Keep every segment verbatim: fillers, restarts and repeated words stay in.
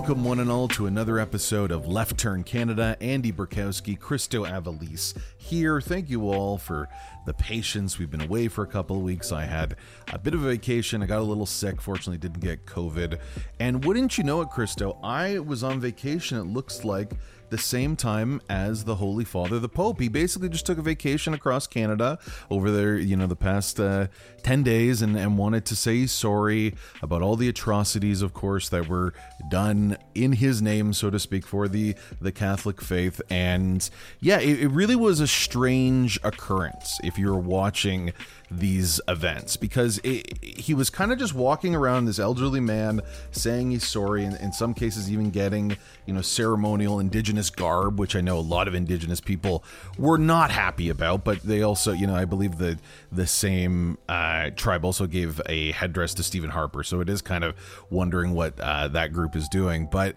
Welcome one and all to another episode of Left Turn Canada. Andy Burkowski, Christo Avalise here. Thank you all for the patience. We've been away for a couple of weeks. I had a bit of a vacation. I got a little sick. Fortunately, didn't get COVID. And wouldn't you know it, Christo, I was on vacation, it looks like, the same time as the Holy Father, the Pope. He basically just took a vacation across Canada over there, you know, the past uh, ten days and, and wanted to say sorry about all the atrocities, of course, that were done in his name, so to speak, for the, the Catholic faith. And yeah, it, it really was a strange occurrence if you're watching these events, because it, he was kind of just walking around, this elderly man, saying he's sorry, and in some cases even getting, you know, ceremonial indigenous garb, which I know a lot of indigenous people were not happy about, but they also, you know, I believe the the same uh, tribe also gave a headdress to Stephen Harper, so it is kind of wondering what uh, that group is doing. But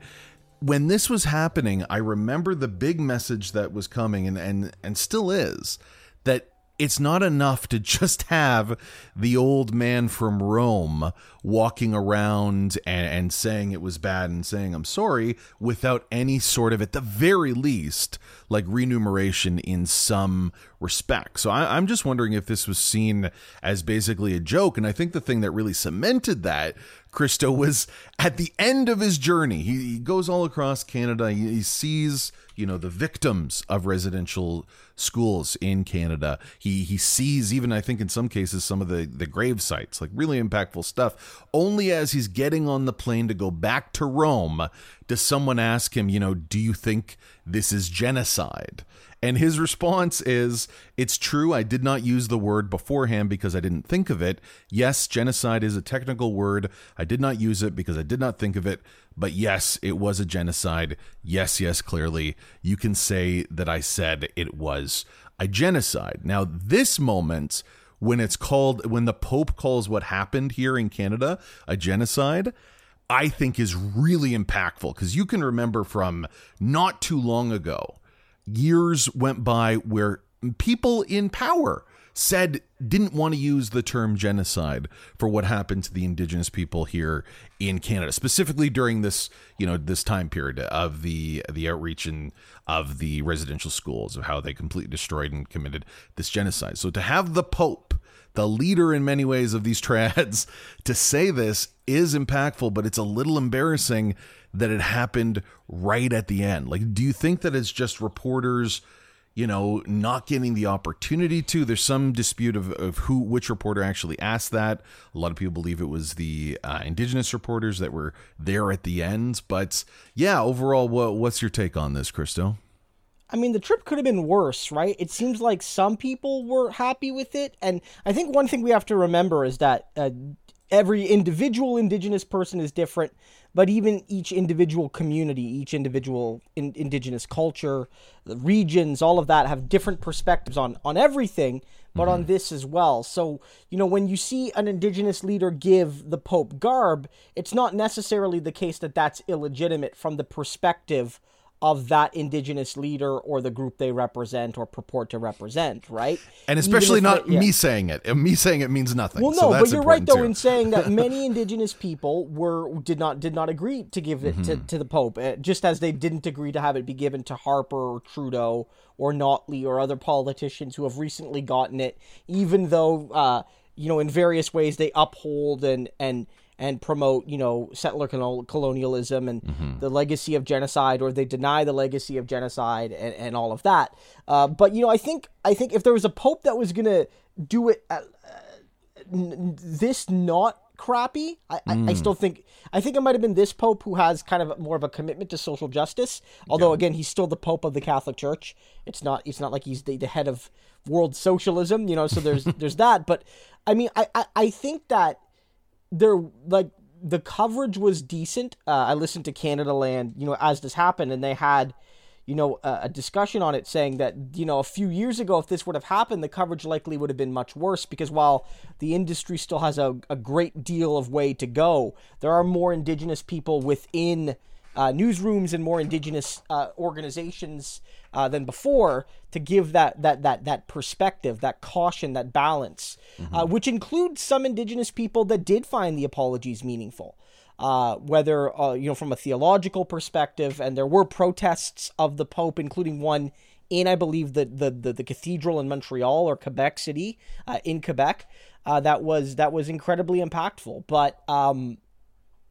when this was happening, I remember the big message that was coming, and and, and still is, that it's not enough to just have the old man from Rome walking around and, and saying it was bad and saying I'm sorry without any sort of, at the very least, like remuneration in some respect. So I, I'm just wondering if this was seen as basically a joke. And I think the thing that really cemented that, Christo, was at the end of his journey. He, he goes all across Canada. He, he sees, you know, the victims of residential schools in Canada. He he sees even, I think, in some cases, some of the, the grave sites, like really impactful stuff. Only as he's getting on the plane to go back to Rome does someone ask him, you know, do you think this is genocide? And his response is, it's true, I did not use the word beforehand because I didn't think of it. Yes, genocide is a technical word. I did not use it because I did not think of it. But yes, it was a genocide. Yes, yes, clearly. You can say that I said it was a genocide. Now, this moment when it's called, when the Pope calls what happened here in Canada a genocide, I think is really impactful, because you can remember from not too long ago, years went by where people in power said didn't want to use the term genocide for what happened to the indigenous people here in Canada, specifically during this, you know, this time period of the the outreach and of the residential schools, of how they completely destroyed and committed this genocide. So to have the Pope, the leader in many ways of these trads, to say this is impactful, but it's a little embarrassing that it happened right at the end. Like, do you think that it's just reporters, you know, not getting the opportunity to? There's some dispute of, of who, which reporter actually asked that. A lot of people believe it was the uh, indigenous reporters that were there at the end. But yeah, overall, what, what's your take on this, Christo? I mean, the trip could have been worse, right? It seems like some people were happy with it. And I think one thing we have to remember is that uh, every individual indigenous person is different, but even each individual community, each individual in, indigenous culture, the regions, all of that have different perspectives on, on everything, but mm-hmm. on this as well. So, you know, when you see an indigenous leader give the Pope garb, it's not necessarily the case that that's illegitimate from the perspective of that indigenous leader or the group they represent or purport to represent, right? And especially not it, yeah. me saying it. Me saying it means nothing. Well, no, so that's but you're right though too. in saying that many indigenous people were did not did not agree to give it mm-hmm. to, to the Pope, just as they didn't agree to have it be given to Harper or Trudeau or Notley or other politicians who have recently gotten it, even though uh, you know, in various ways they uphold and and. and promote, you know, settler colonialism and mm-hmm. the legacy of genocide, or they deny the legacy of genocide and, and all of that. Uh, but, you know, I think I think if there was a Pope that was going to do it at, uh, n- this not crappy, I, mm. I, I still think, I think it might have been this Pope who has kind of more of a commitment to social justice. Although, yeah. again, he's still the Pope of the Catholic Church. It's not, it's not like he's the, the head of world socialism, you know, so there's there's that. But, I mean, I, I, I think that There, like, the coverage was decent. Uh, I listened to Canada Land, you know, as this happened, and they had, you know, a, a discussion on it saying that, you know, a few years ago, if this would have happened, the coverage likely would have been much worse, because while the industry still has a, a great deal of way to go, there are more Indigenous people within uh, newsrooms and more Indigenous uh, organizations uh, than before to give that that that that perspective, that caution, that balance, mm-hmm. uh, which includes some Indigenous people that did find the apologies meaningful. uh, whether, uh, you know, from a theological perspective. And there were protests of the Pope, including one in, I believe, the the, the, the cathedral in Montreal or Quebec City, uh, in Quebec. Uh, that was that was incredibly impactful. But um,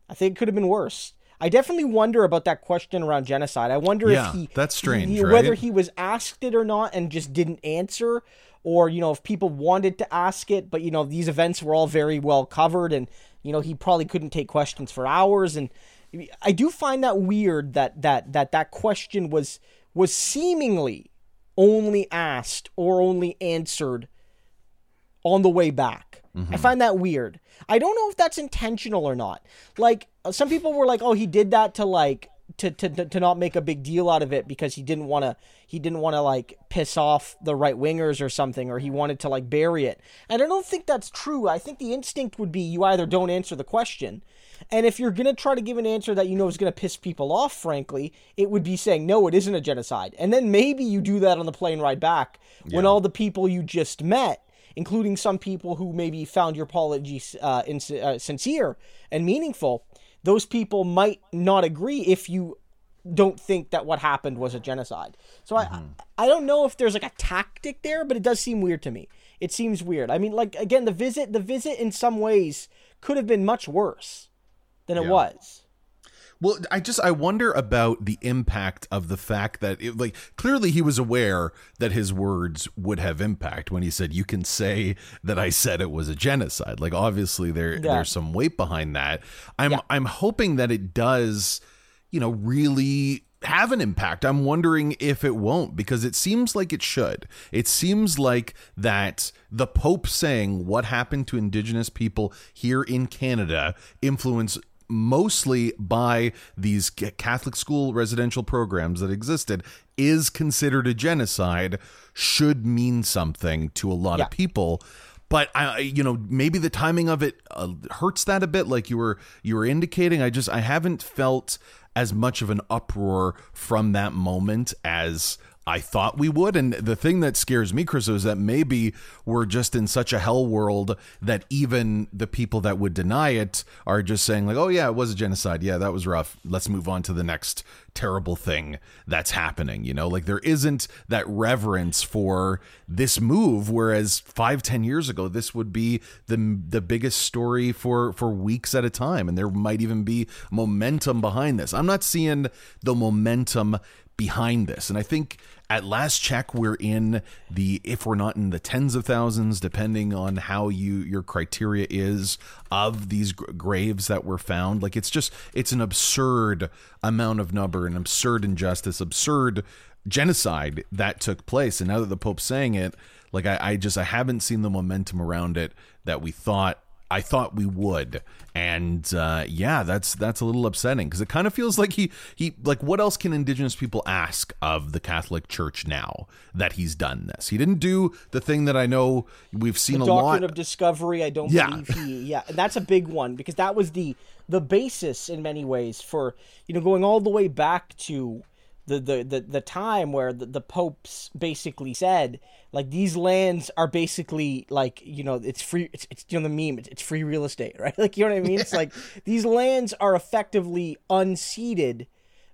I think it could have been worse. I definitely wonder about that question around genocide. I wonder yeah, if he, that's strange, he, right? whether he was asked it or not and just didn't answer, or, you know, if people wanted to ask it, but, you know, these events were all very well covered and, you know, he probably couldn't take questions for hours. And I do find that weird that that that, that question was was seemingly only asked or only answered on the way back. Mm-hmm. I find that weird. I don't know if that's intentional or not. Like, some people were like, "Oh, he did that to like to to to not make a big deal out of it because he didn't want to he didn't want to like piss off the right wingers or something, or he wanted to like bury it." And I don't think that's true. I think the instinct would be you either don't answer the question, and if you're gonna try to give an answer that you know is gonna piss people off, frankly, it would be saying no, it isn't a genocide, and then maybe you do that on the plane ride back yeah. when all the people you just met, including some people who maybe found your apology uh, ins- uh, sincere and meaningful, those people might not agree if you don't think that what happened was a genocide. So mm-hmm. I I don't know if there's like a tactic there, but it does seem weird to me. It seems weird. I mean, like, again, the visit, the visit in some ways could have been much worse than it yeah. was. Well, I just I wonder about the impact of the fact that it, like, clearly he was aware that his words would have impact when he said, "You can say that I said it was a genocide." Like, obviously there yeah. there's some weight behind that. I'm yeah. I'm hoping that it does, you know, really have an impact. I'm wondering if it won't, because it seems like it should. It seems like that the Pope saying what happened to Indigenous people here in Canada influenced mostly by these Catholic school residential programs that existed is considered a genocide should mean something to a lot yeah. of people. But I, you know, maybe the timing of it uh, hurts that a bit, like you were you were indicating. I just I haven't felt as much of an uproar from that moment as I thought we would. And the thing that scares me, Christo, is that maybe we're just in such a hell world that even the people that would deny it are just saying, like, "Oh, yeah, it was a genocide. Yeah, that was rough. Let's move on to the next terrible thing that's happening." You know, like, there isn't that reverence for this move, whereas five, ten years ago, this would be the the biggest story for for weeks at a time. And there might even be momentum behind this. I'm not seeing the momentum behind this. And I think at last check, we're in the, if we're not in the tens of thousands, depending on how you your criteria is, of these gr- graves that were found. Like, it's just, it's an absurd amount of number, an absurd injustice, absurd genocide that took place. And now that the Pope's saying it, like, I, I just, I haven't seen the momentum around it that we thought I thought we would. And uh, yeah, that's that's a little upsetting, because it kind of feels like he he like, what else can Indigenous people ask of the Catholic Church now that he's done this? He didn't do the thing that I know we've seen a lot. The doctrine of discovery, I don't yeah. believe he. Yeah, and that's a big one, because that was the the basis in many ways for, you know, going all the way back to the the the, the time where the, the popes basically said, like, these lands are basically, like, you know, it's free, it's, it's you know, the meme, it's, it's free real estate, right? Like, you know what I mean? It's like, these lands are effectively unceded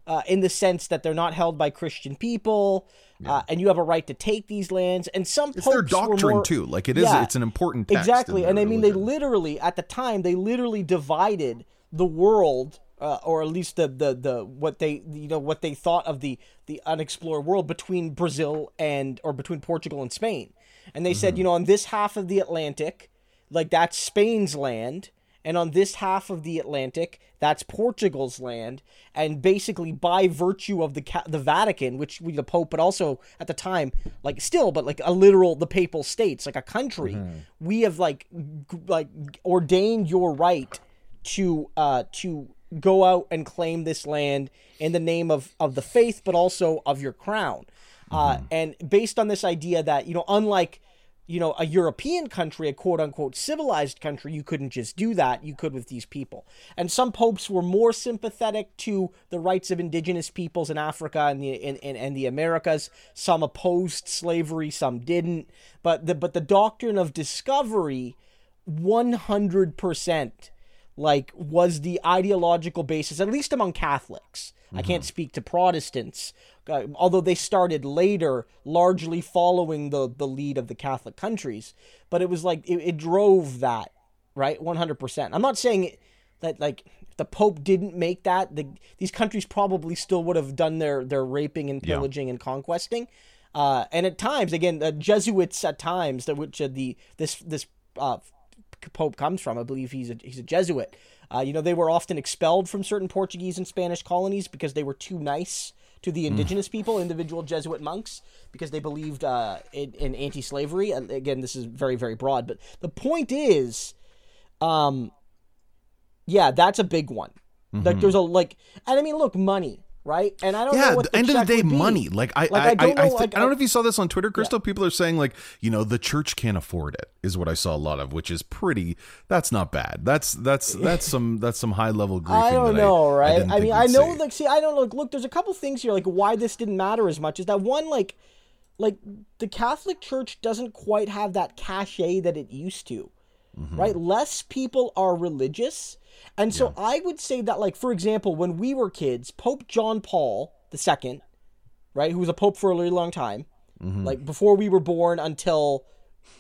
uh, in the sense that they're not held by Christian people, yeah. uh, and you have a right to take these lands. And some popes, it's their doctrine more, too. Like, it is, yeah, it's an important text. Exactly. And I mean, religion. They literally, at the time, they literally divided the world, Uh, or at least the, the the what they you know what they thought of the the unexplored world, between Brazil and or between Portugal and Spain, and they mm-hmm. said, you know, on this half of the Atlantic, like, that's Spain's land, and on this half of the Atlantic, that's Portugal's land. And basically, by virtue of the the Vatican, which we, the Pope, but also at the time, like, still, but like a literal the Papal States, like a country, mm-hmm. we have like g- like ordained your right to uh to. go out and claim this land in the name of, of the faith, but also of your crown. Mm-hmm. Uh, and based on this idea that, you know, unlike, you know, a European country, a quote unquote civilized country, you couldn't just do that. You could with these people. And some popes were more sympathetic to the rights of Indigenous peoples in Africa and the, in, in, in the Americas. Some opposed slavery, some didn't, but the, but the doctrine of discovery, one hundred percent like, was the ideological basis, at least among Catholics. Mm-hmm. I can't speak to Protestants, uh, although they started later, largely following the, the lead of the Catholic countries. But it was like, it, it drove that, right? one hundred percent. I'm not saying that, like, the Pope didn't make that. The, these countries probably still would have done their, their raping and pillaging yeah. and conquesting. Uh, and at times, again, the Jesuits at times, that which uh, the this this uh, Pope comes from, I believe he's a, he's a Jesuit. Uh, you know, they were often expelled from certain Portuguese and Spanish colonies because they were too nice to the indigenous mm. people, individual Jesuit monks, because they believed uh, in, in anti-slavery. And again, this is very, very broad. But the point is, um, yeah, that's a big one. Mm-hmm. Like, there's a, like, and I mean, look, money. Right, and I don't yeah, know what the end of the day, money. Like I, like, I, I don't know. I, I, th- like, I don't know if you saw this on Twitter, Christo. Yeah. People are saying, like, you know, the church can't afford it. Is what I saw a lot of, which is pretty. That's not bad. That's that's that's some that's some high level griefing. I don't that know, I, right? I, I mean, I know. Say. Like, see, I don't look. Look, there's a couple things here. Like, why this didn't matter as much is that one, like, like the Catholic Church doesn't quite have that cachet that it used to, mm-hmm. right? Less people are religious. And so yeah. I would say that, like, for example, when we were kids, Pope John Paul the Second, right, who was a pope for a really long time, mm-hmm. like before we were born until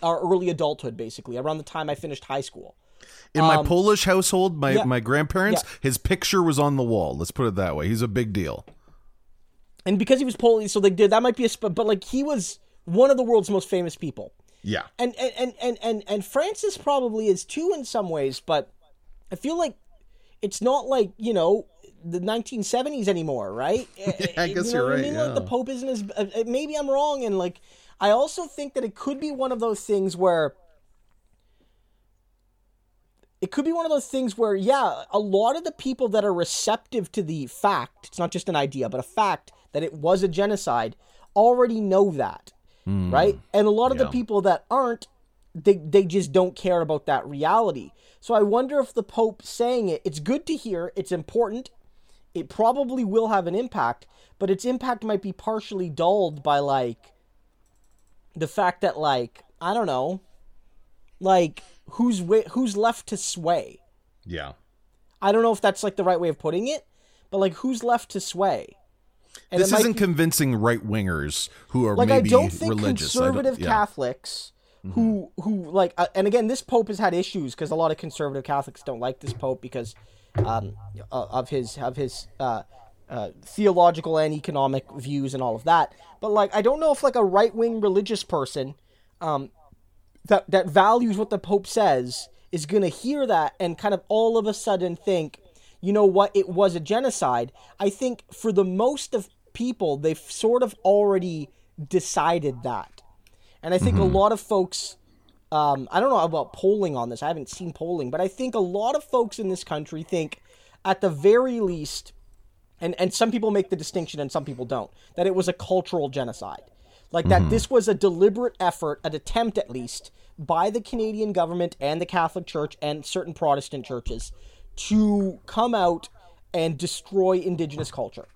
our early adulthood, basically, around the time I finished high school. In um, my Polish household, my, yeah, my grandparents, yeah. his picture was on the wall. Let's put it that way. He's a big deal. And because he was Polish, so they did, that might be a, sp- but like he was one of the world's most famous people. Yeah. And, and, and, and, and, and Francis probably is too in some ways, but I feel like it's not like, you know, the nineteen seventies anymore, right? Yeah, I guess you know you're right. I mean? Yeah. Like the Pope isn't as uh, maybe I'm wrong, and like I also think that it could be one of those things where it could be one of those things where yeah, a lot of the people that are receptive to the fact, it's not just an idea, but a fact that it was a genocide already know that, mm. right? And a lot of yeah. the people that aren't, they they just don't care about that reality. So I wonder if the Pope saying it, it's good to hear, it's important, it probably will have an impact, but its impact might be partially dulled by, like, the fact that, like, I don't know, like, who's who's left to sway? Yeah. I don't know if that's, like, the right way of putting it, but, like, who's left to sway? And this isn't be, convincing right-wingers who are like, maybe religious. Like, I don't think religious. conservative yeah. Catholics... Mm-hmm. Who, who like, uh, and again, this Pope has had issues because a lot of conservative Catholics don't like this Pope because um, of his of his uh, uh, theological and economic views and all of that. But like, I don't know if like a right wing religious person um, that that values what the Pope says is going to hear that and kind of all of a sudden think, you know what, it was a genocide. I think for the most of people, they've sort of already decided that. And I think mm-hmm. a lot of folks, um, I don't know about polling on this. I haven't seen polling, but I think a lot of folks in this country think at the very least, and, and some people make the distinction and some people don't, that it was a cultural genocide. Like mm-hmm. that this was a deliberate effort, an attempt at least, by the Canadian government and the Catholic Church and certain Protestant churches to come out and destroy Indigenous culture,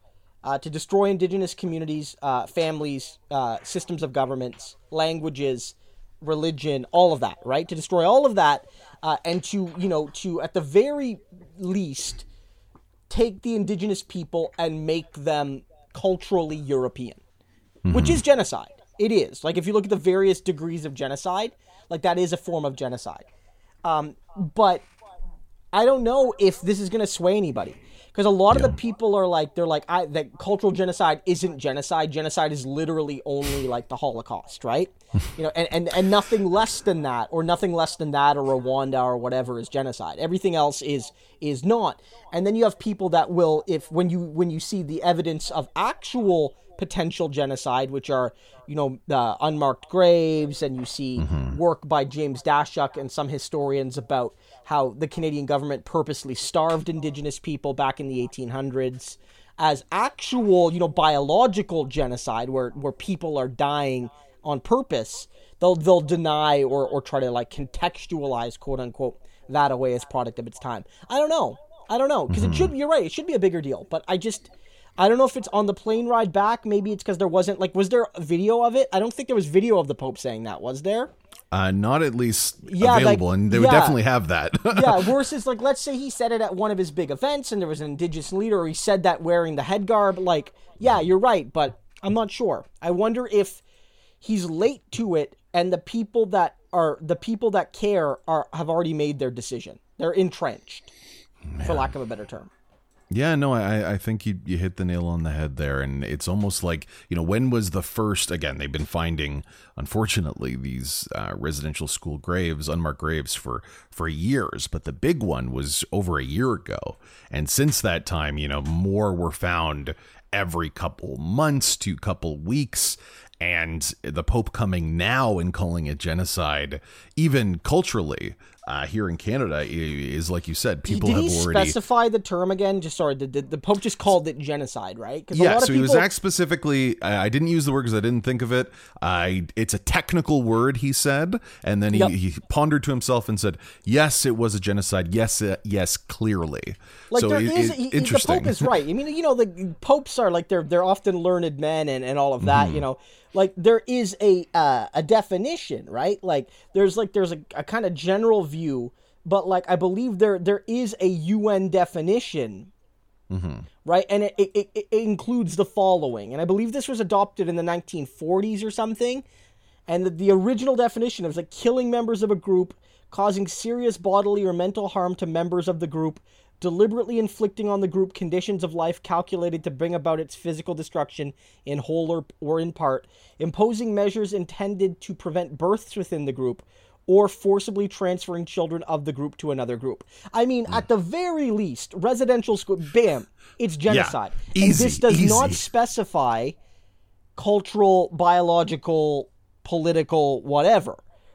uh, to destroy Indigenous communities, uh, families, uh, systems of governments, languages, religion, all of that, right? To destroy all of that uh, and to, you know, to at the very least take the Indigenous people and make them culturally European, mm-hmm. which is genocide. It is. Like, if you look at the various degrees of genocide, like, that is a form of genocide. Um, but I don't know if this is going to sway anybody. Because a lot yeah. of the people are like, they're like, I that cultural genocide isn't genocide. Genocide is literally only like the Holocaust, right? You know, and, and, and nothing less than that, or nothing less than that, or Rwanda or whatever is genocide. Everything else is is not. And then you have people that will, if when you when you see the evidence of actual potential genocide, which are, you know, uh, unmarked graves, and you see mm-hmm. work by James Dashuk and some historians about how the Canadian government purposely starved Indigenous people back in the eighteen hundreds as actual, you know, biological genocide where, where people are dying on purpose, they'll they'll deny or, or try to, like, contextualize, quote-unquote, that away as product of its time. I don't know. I don't know. Because mm-hmm. it should, you're right, it should be a bigger deal. But I just, I don't know if it's on the plane ride back. Maybe it's because there wasn't, like, was there a video of it? I don't think there was video of the Pope saying that, was there? Uh, not at least yeah, available, like, and they yeah. would definitely have that. yeah, worse is, like, let's say he said it at one of his big events and there was an indigenous leader, or he said that wearing the head garb. Like, yeah, you're right, but I'm not sure. I wonder if he's late to it and the people that are, the people that care are have already made their decision. They're entrenched, Man. for lack of a better term. Yeah, no, I, I think you you hit the nail on the head there. And it's almost like, you know, when was the first, again, they've been finding, unfortunately, these uh, residential school graves, unmarked graves for, for years. But the big one was over a year ago. And since that time, you know, more were found every couple months to couple weeks. And the Pope coming now and calling it genocide, even culturally, uh, here in Canada, is, like you said, people Did have already... Did he specify the term again? Just sorry, the, the, the Pope just called it genocide, right? Yeah, a lot so of people... he was asked specifically... I, I didn't use the word because I didn't think of it. I, it's a technical word, he said. And then he, yep. he pondered to himself and said, yes, it was a genocide. Yes, uh, yes, clearly. Like, so there it, is... It, he, interesting. The Pope is right. I mean, you know, the popes are like, they're they're often learned men and, and all of that, mm. you know. Like, there is a uh, a definition, right? Like, there's like there's a, a kind of general view, but like I believe there there is a U N definition, mm-hmm. right? And it, it, it includes the following, and I believe this was adopted in the nineteen forties or something. And the, the original definition was like killing members of a group, causing serious bodily or mental harm to members of the group, deliberately inflicting on the group conditions of life calculated to bring about its physical destruction in whole or, or in part, imposing measures intended to prevent births within the group, or forcibly transferring children of the group to another group. I mean, mm. at the very least, residential school, bam, it's genocide. Yeah. Easy, and this does easy. not specify cultural, biological, political, whatever.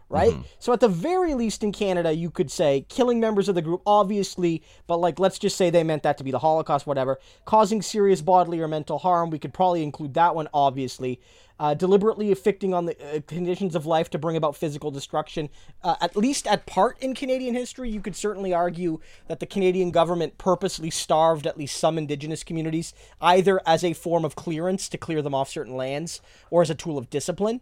Right? Mm-hmm. So at the very least in Canada, you could say killing members of the group, obviously, but like, let's just say they meant that to be the Holocaust, whatever. Causing serious bodily or mental harm. We could probably include that one, obviously. Uh, deliberately afflicting on the uh, conditions of life to bring about physical destruction. Uh, at least at part in Canadian history, you could certainly argue that the Canadian government purposely starved at least some indigenous communities, either as a form of clearance to clear them off certain lands or as a tool of discipline.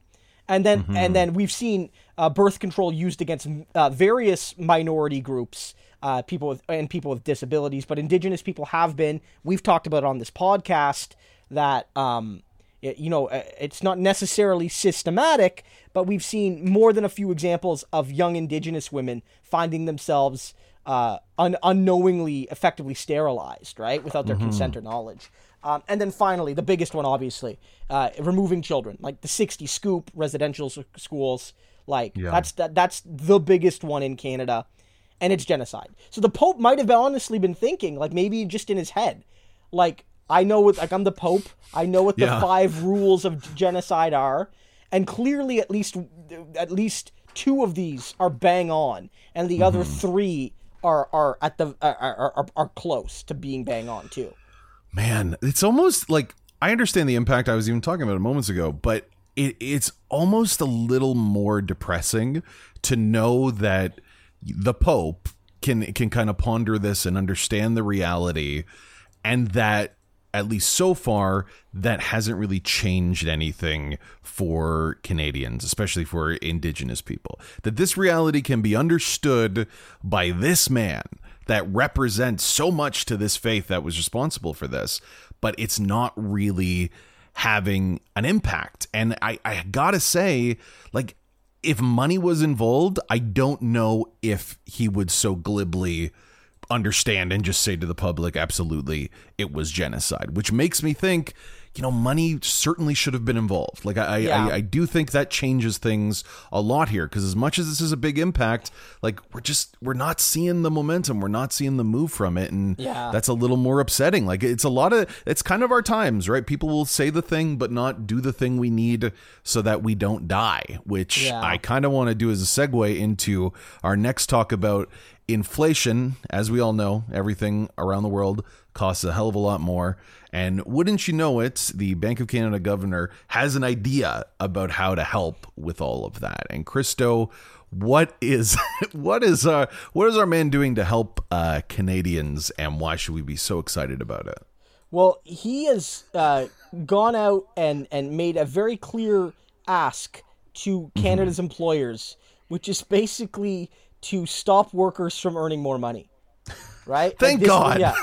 And then mm-hmm. and then we've seen uh, birth control used against uh, various minority groups, uh, people with, and people with disabilities. But indigenous people have been. We've talked about it on this podcast that, um, it, you know, it's not necessarily systematic, but we've seen more than a few examples of young indigenous women finding themselves uh, un- unknowingly effectively sterilized, right, without their mm-hmm. consent or knowledge. Um, and then finally, the biggest one, obviously, uh, removing children, like the sixty scoop residential schools, like yeah. that's the, that's the biggest one in Canada, and it's genocide. So the Pope might have honestly been thinking, like maybe just in his head, like I know what, like I'm the Pope, I know what the yeah. five rules of genocide are, and clearly at least at least two of these are bang on, and the mm-hmm. other three are are at the are are, are close to being bang on too. Man, it's almost like I understand the impact. I was even talking about it moments ago, but it, it's almost a little more depressing to know that the Pope can can kind of ponder this and understand the reality, and that at least so far that hasn't really changed anything for Canadians, especially for Indigenous people, that this reality can be understood by this man that represents so much to this faith that was responsible for this, but it's not really having an impact. And I, I gotta say, like, if money was involved, I don't know if he would so glibly understand and just say to the public, absolutely, it was genocide, which makes me think, you know, money certainly should have been involved. Like, I, yeah. I, I do think that changes things a lot here, because as much as this is a big impact, like we're just we're not seeing the momentum. We're not seeing the move from it. And yeah. that's a little more upsetting. Like, it's a lot of it's kind of our times, right? People will say the thing, but not do the thing we need so that we don't die, which yeah. I kind of want to do as a segue into our next talk about inflation. As we all know, everything around the world costs a hell of a lot more. And wouldn't you know it, the Bank of Canada governor has an idea about how to help with all of that. And Christo, what is what is our what is our man doing to help uh, Canadians, and why should we be so excited about it? Well, he has uh, gone out and, and made a very clear ask to Canada's mm-hmm. employers, which is basically to stop workers from earning more money, right? Thank this, God. Yeah.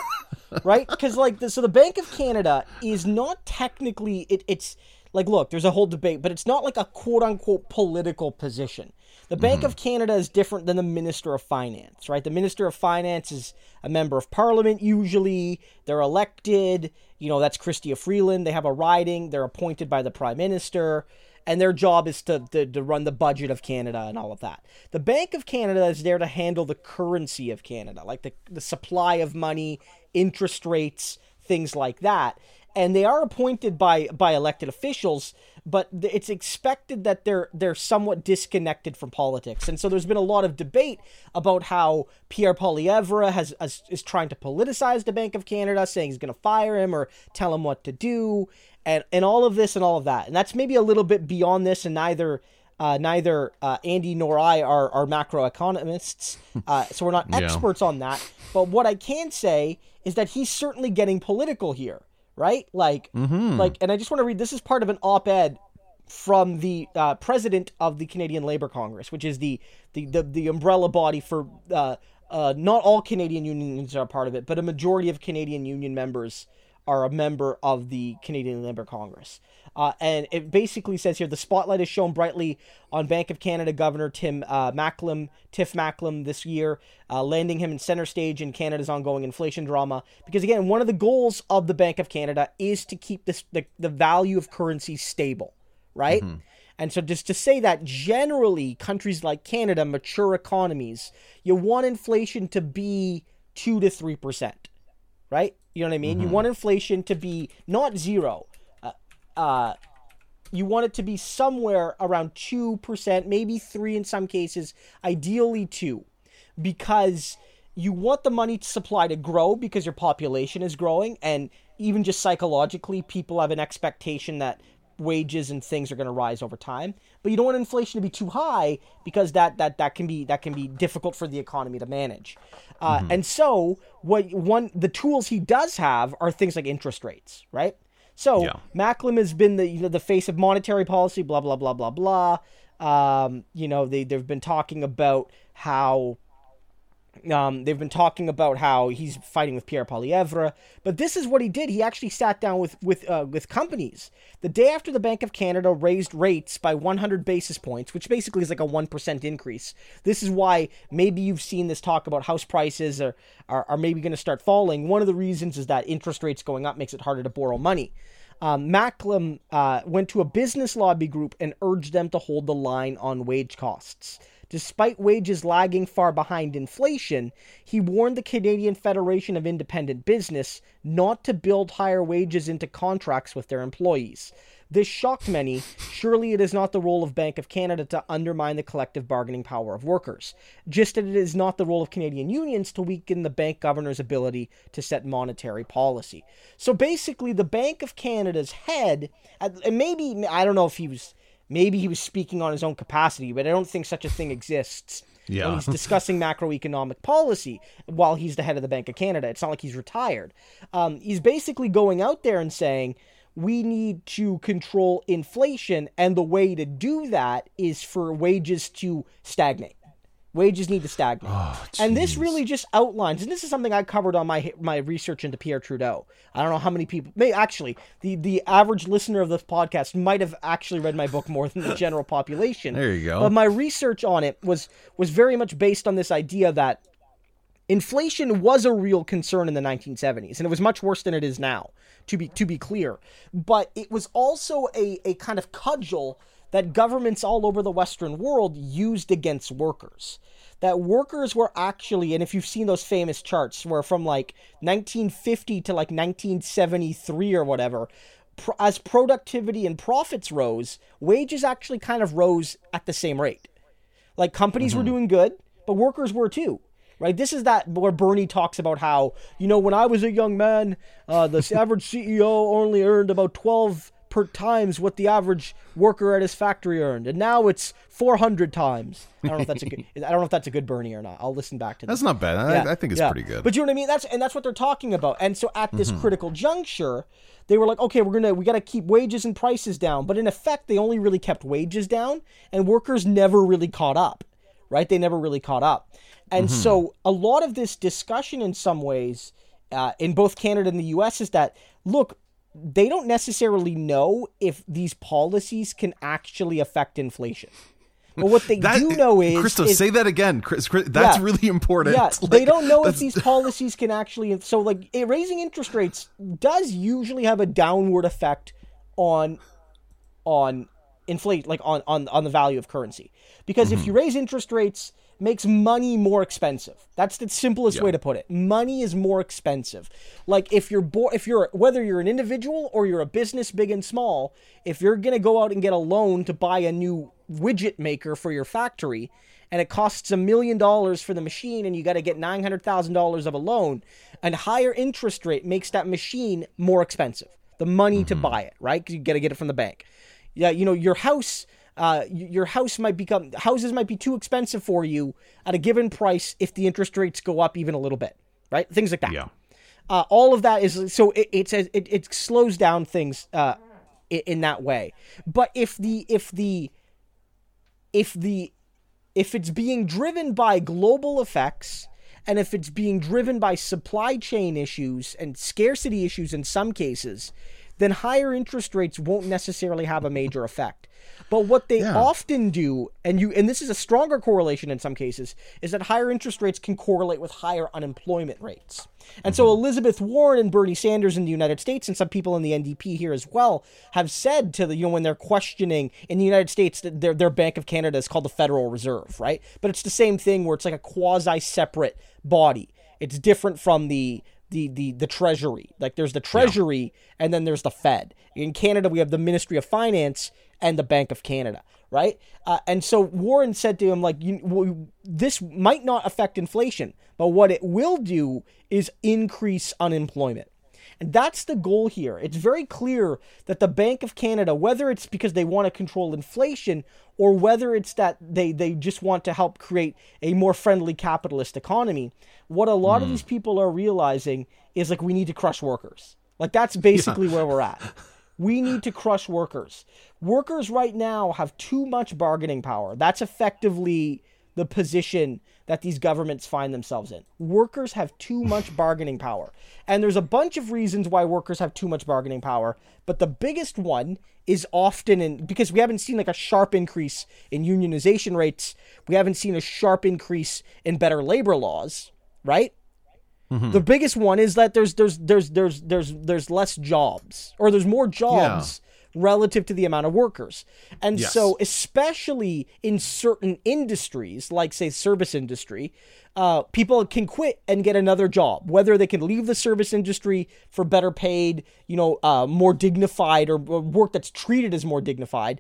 Right? Because, like, the, so the Bank of Canada is not technically, it, it's, like, look, there's a whole debate, but it's not like a quote-unquote political position. The Bank mm-hmm. of Canada is different than the Minister of Finance, right? The Minister of Finance is a member of Parliament, usually. They're elected. You know, that's Chrystia Freeland. They have a riding. They're appointed by the Prime Minister. And their job is to, to, to run the budget of Canada and all of that. The Bank of Canada is there to handle the currency of Canada, like the, the supply of money, interest rates, things like that. And they are appointed by, by elected officials, but it's expected that they're they're somewhat disconnected from politics. And so there's been a lot of debate about how Pierre Poilievre has, has is trying to politicize the Bank of Canada, saying he's going to fire him or tell him what to do, and, and all of this and all of that. And that's maybe a little bit beyond this, and neither uh, neither uh, Andy nor I are, are macroeconomists, uh, so we're not yeah. experts on that. But what I can say is that he's certainly getting political here. Right? Like, mm-hmm. like, and I just want to read, this is part of an op-ed from the uh, president of the Canadian Labour Congress, which is the, the, the, the umbrella body for, uh, uh, not all Canadian unions are part of it, but a majority of Canadian union members are a member of the Canadian Labour Congress. Uh, and it basically says here, the spotlight is shown brightly on Bank of Canada Governor Tim uh, Macklem, Tiff Macklem this year, uh, landing him in center stage in Canada's ongoing inflation drama. Because again, one of the goals of the Bank of Canada is to keep this, the, the value of currency stable, right? Mm-hmm. And so just to say that generally countries like Canada, mature economies, you want inflation to be two to three percent, right? You know what I mean? Mm-hmm. You want inflation to be not zero. Uh, uh, you want it to be somewhere around two percent, maybe three in some cases, ideally two, because you want the money supply to grow because your population is growing. And even just psychologically, people have an expectation that wages and things are going to rise over time. But you don't want inflation to be too high because that that that can be that can be difficult for the economy to manage. Uh, mm-hmm. And so what one the tools he does have are things like interest rates, right? So yeah. Macklem has been the you know, the face of monetary policy, blah blah blah blah blah. Um, you know they they've been talking about how um, they've been talking about how he's fighting with Pierre Poilievre, but this is what he did. He actually sat down with with uh, with companies the day after the Bank of Canada raised rates by one hundred basis points, which basically is like a one percent increase. This is why maybe you've seen this talk about house prices are are, are maybe going to start falling. One of the reasons is that interest rates going up makes it harder to borrow money. Um, Macklem uh, went to a business lobby group and urged them to hold the line on wage costs. Despite wages lagging far behind inflation, he warned the Canadian Federation of Independent Business not to build higher wages into contracts with their employees. This shocked many. Surely it is not the role of Bank of Canada to undermine the collective bargaining power of workers, just as it is not the role of Canadian unions to weaken the bank governor's ability to set monetary policy. So basically, the Bank of Canada's head, and maybe, I don't know if he was... Maybe he was speaking on his own capacity, but I don't think such a thing exists. Yeah. When he's discussing macroeconomic policy while he's the head of the Bank of Canada. It's not like he's retired. Um, he's basically going out there and saying, we need to control inflation, and the way to do that is for wages to stagnate. Wages need to stagnate. Oh, and this really just outlines, and this is something I covered on my my research into Pierre Trudeau. I don't know how many people, may actually, the, the average listener of this podcast might have actually read my book more than the general population. There you go. But my research on it was was very much based on this idea that inflation was a real concern in the nineteen seventies, and it was much worse than it is now, to be to be clear. But it was also a, a kind of cudgel that governments all over the Western world used against workers. That workers were actually, and if you've seen those famous charts, where from like nineteen fifty to like nineteen seventy-three or whatever, pro- as productivity and profits rose, wages actually kind of rose at the same rate. Like companies mm-hmm. were doing good, but workers were too. Right, this is that where Bernie talks about how, you know, when I was a young man, uh, the average C E O only earned about twelve percent per times what the average worker at his factory earned, and now it's four hundred times. I don't know if that's a good. I don't know if that's a good Bernie or not. I'll listen back to that. That's not bad. I, yeah. I think it's yeah. pretty good. But you know what I mean? That's and that's what they're talking about. And so at this mm-hmm. critical juncture, they were like, okay, we're gonna we got to keep wages and prices down. But in effect, they only really kept wages down, and workers never really caught up. Right? They never really caught up. And mm-hmm. so a lot of this discussion, in some ways, uh, in both Canada and the U S, is that look. They don't necessarily know if these policies can actually affect inflation. But what they that, do know is... Christo, is, say that again. Chris, Chris, that's yeah, really important. Yeah, like, they don't know that's... if these policies can actually... So, like, raising interest rates does usually have a downward effect on on inflate, like on, on, on the value of currency. Because mm-hmm. if you raise interest rates... makes money more expensive. That's the simplest yeah. way to put it. Money is more expensive. Like if you're bo- if you're whether you're an individual or you're a business, big and small, if you're going to go out and get a loan to buy a new widget maker for your factory and it costs a million dollars for the machine and you got to get nine hundred thousand dollars of a loan, a higher interest rate makes that machine more expensive. The money mm-hmm. to buy it, right? Cuz you got to get it from the bank. Yeah, you know, your house Uh, your house might become houses might be too expensive for you at a given price if the interest rates go up even a little bit, right? Things like that. Yeah. Uh, all of that is so it it says it, it slows down things uh, in, in that way. But if the if the if the if it's being driven by global effects and if it's being driven by supply chain issues and scarcity issues in some cases, then higher interest rates won't necessarily have a major effect. But what they yeah. often do, and you and this is a stronger correlation in some cases, is that higher interest rates can correlate with higher unemployment rates. And mm-hmm. so Elizabeth Warren and Bernie Sanders in the United States, and some people in the N D P here as well, have said to the, you know, when they're questioning in the United States, that their their Bank of Canada is called the Federal Reserve, right? But it's the same thing where it's like a quasi-separate body. It's different from the The, the the Treasury. Like there's the Treasury yeah. and then there's the Fed. In Canada, we have the Ministry of Finance and the Bank of Canada, right? Uh, and so Warren said to him, like, you, well, this might not affect inflation, but what it will do is increase unemployment. And that's the goal here. It's very clear that the Bank of Canada, whether it's because they want to control inflation or whether it's that they, they just want to help create a more friendly capitalist economy, what a lot mm. of these people are realizing is like we need to crush workers. Like that's basically yeah. where we're at. We need to crush workers. Workers right now have too much bargaining power. That's effectively the position that these governments find themselves in. Workers have too much bargaining power. And there's a bunch of reasons why workers have too much bargaining power, but the biggest one is often in, because we haven't seen like a sharp increase in unionization rates, we haven't seen a sharp increase in better labor laws, right? Mm-hmm. The biggest one is that there's there's there's there's there's there's less jobs, or there's more jobs yeah. relative to the amount of workers. And yes. so especially in certain industries, like say service industry, uh, people can quit and get another job, whether they can leave the service industry for better paid, you know, uh, more dignified or, or work that's treated as more dignified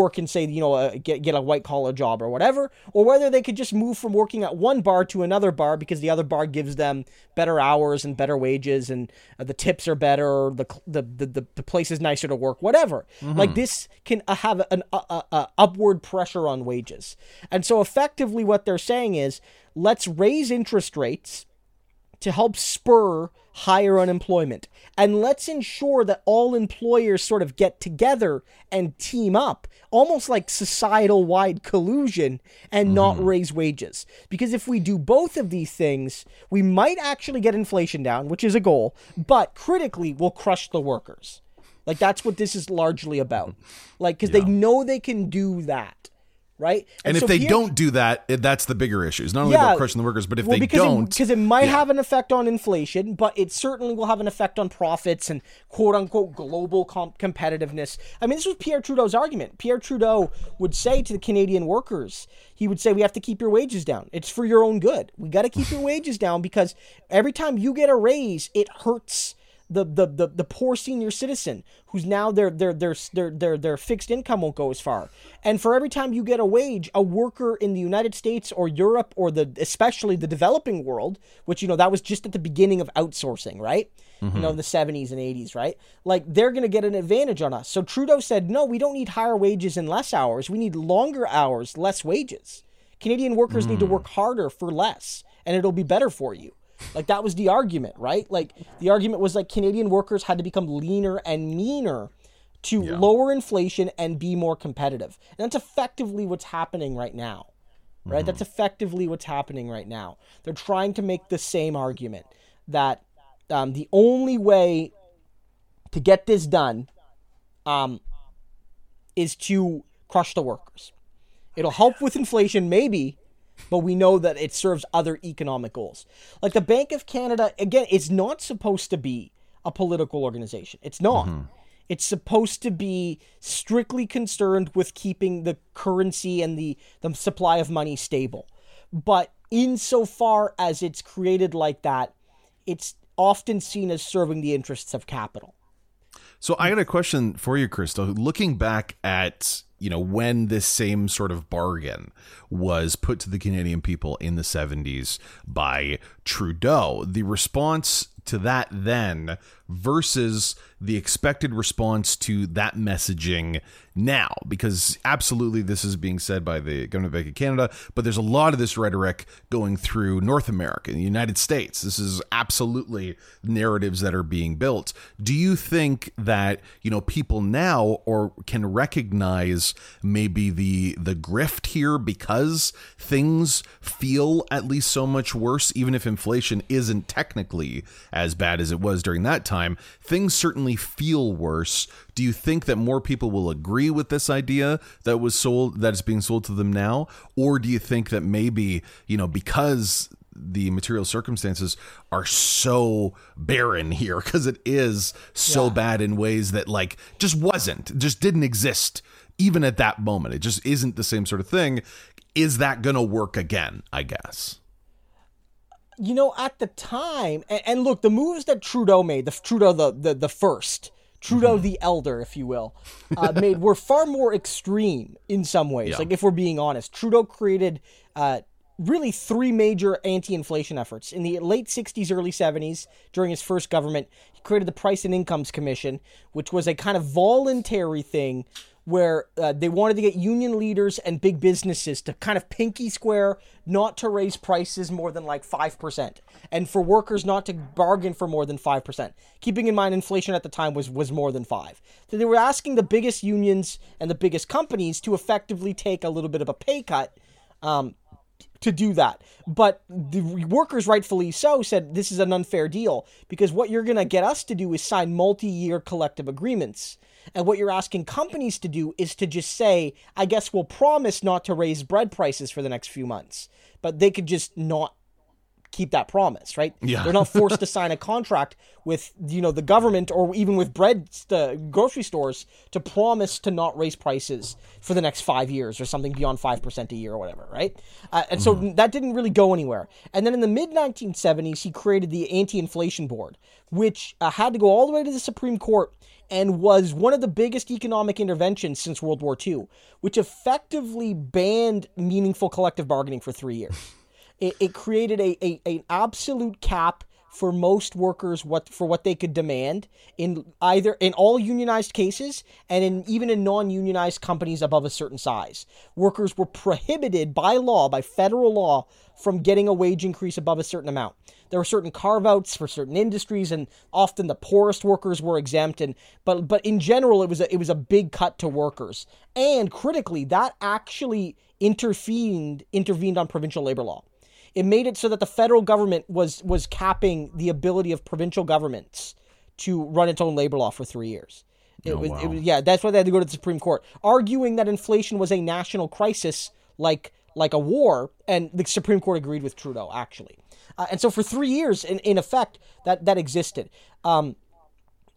work and say, you know, uh, get, get a white collar job or whatever, or whether they could just move from working at one bar to another bar because the other bar gives them better hours and better wages and uh, the tips are better, or the, the, the, the place is nicer to work, whatever. Mm-hmm. Like this can uh, have an uh, uh, uh, upward pressure on wages. And so effectively what they're saying is, let's raise interest rates to help spur higher unemployment. And let's ensure that all employers sort of get together and team up, almost like societal-wide collusion, and mm-hmm. not raise wages. Because if we do both of these things, we might actually get inflation down, which is a goal, but critically, we'll crush the workers. Like, that's what this is largely about. Like, because yeah. they know they can do that. Right, and, and if so they here, don't do that, that's the bigger issue. It's not only yeah, about crushing the workers, but if well, they because don't, because it, it might yeah. have an effect on inflation, but it certainly will have an effect on profits and "quote unquote" global comp- competitiveness. I mean, this was Pierre Trudeau's argument. Pierre Trudeau would say to the Canadian workers, he would say, "We have to keep your wages down. It's for your own good. We got to keep your wages down because every time you get a raise, it hurts the the the, the poor senior citizen who's now their their their their their their fixed income won't go as far. And for every time you get a wage, a worker in the United States or Europe or the especially the developing world, which, you know, that was just at the beginning of outsourcing, right? Mm-hmm. You know, in the seventies and eighties, right? Like, they're going to get an advantage on us. So Trudeau said, no, we don't need higher wages and less hours. We need longer hours, less wages. Canadian workers mm. need to work harder for less, and it'll be better for you. Like, that was the argument, right? Like, the argument was, like, Canadian workers had to become leaner and meaner to yeah. lower inflation and be more competitive. And that's effectively what's happening right now, right? Mm-hmm. That's effectively what's happening right now. They're trying to make the same argument that um, the only way to get this done um, is to crush the workers. It'll help with inflation, maybe, but we know that it serves other economic goals. Like, the Bank of Canada, again, it's not supposed to be a political organization. It's not. Mm-hmm. It's supposed to be strictly concerned with keeping the currency and the, the supply of money stable. But insofar as it's created like that, it's often seen as serving the interests of capital. So I got a question for you, Christo. Looking back at, you know, when this same sort of bargain was put to the Canadian people in the seventies by Trudeau, the response to that then versus the expected response to that messaging now, because absolutely this is being said by the government of Bank of Canada, but there's a lot of this rhetoric going through North America and the United States. This is absolutely narratives that are being built. Do you think that, you know, people now or can recognize maybe the the grift here because things feel at least so much worse, even if inflation isn't technically as bad as it was during that time? Things certainly feel worse. Do you think that more people will agree with this idea that was sold, that is being sold to them now? Or do you think that maybe, you know, because the material circumstances are so barren here, because it is so yeah. bad in ways that, like, just wasn't, just didn't exist even at that moment. It just isn't the same sort of thing. Is that going to work again, I guess? You know, at the time, and, and look, the moves that Trudeau made, the Trudeau the the, the first, Trudeau mm-hmm. the elder, if you will, uh, made were far more extreme in some ways. Yeah. Like, if we're being honest, Trudeau created uh, really three major anti-inflation efforts in the late sixties, early seventies. During his first government, he created the Price and Incomes Commission, which was a kind of voluntary thing where uh, they wanted to get union leaders and big businesses to kind of pinky swear not to raise prices more than like five percent, and for workers not to bargain for more than five percent. Keeping in mind, inflation at the time was, was more than five. So they were asking the biggest unions and the biggest companies to effectively take a little bit of a pay cut um, to do that. But the workers, rightfully so, said this is an unfair deal, because what you're going to get us to do is sign multi-year collective agreements. And what you're asking companies to do is to just say, I guess we'll promise not to raise bread prices for the next few months. But they could just not keep that promise, right? Yeah. They're not forced to sign a contract with, you know, the government or even with bread the grocery stores to promise to not raise prices for the next five years or something beyond five percent a year or whatever, right? Uh, and mm-hmm. so that didn't really go anywhere. And then in the mid nineteen seventies, he created the Anti-Inflation Board, which uh, had to go all the way to the Supreme Court and was one of the biggest economic interventions since World War Two, which effectively banned meaningful collective bargaining for three years. It, it created a, a an absolute cap for most workers what for what they could demand in either in all unionized cases and in even in non-unionized companies above a certain size. Workers were prohibited by law, by federal law, from getting a wage increase above a certain amount. There were certain carve-outs for certain industries, and often the poorest workers were exempt. And but but in general, it was a, it was a big cut to workers. And critically, that actually intervened intervened on provincial labor law. It made it so that the federal government was was capping the ability of provincial governments to run its own labor law for three years. It, oh, was, wow. it was yeah, that's why they had to go to the Supreme Court, arguing that inflation was a national crisis, like like a war, and the Supreme Court agreed with Trudeau actually. Uh, and so for three years, in in effect, that that existed. Um,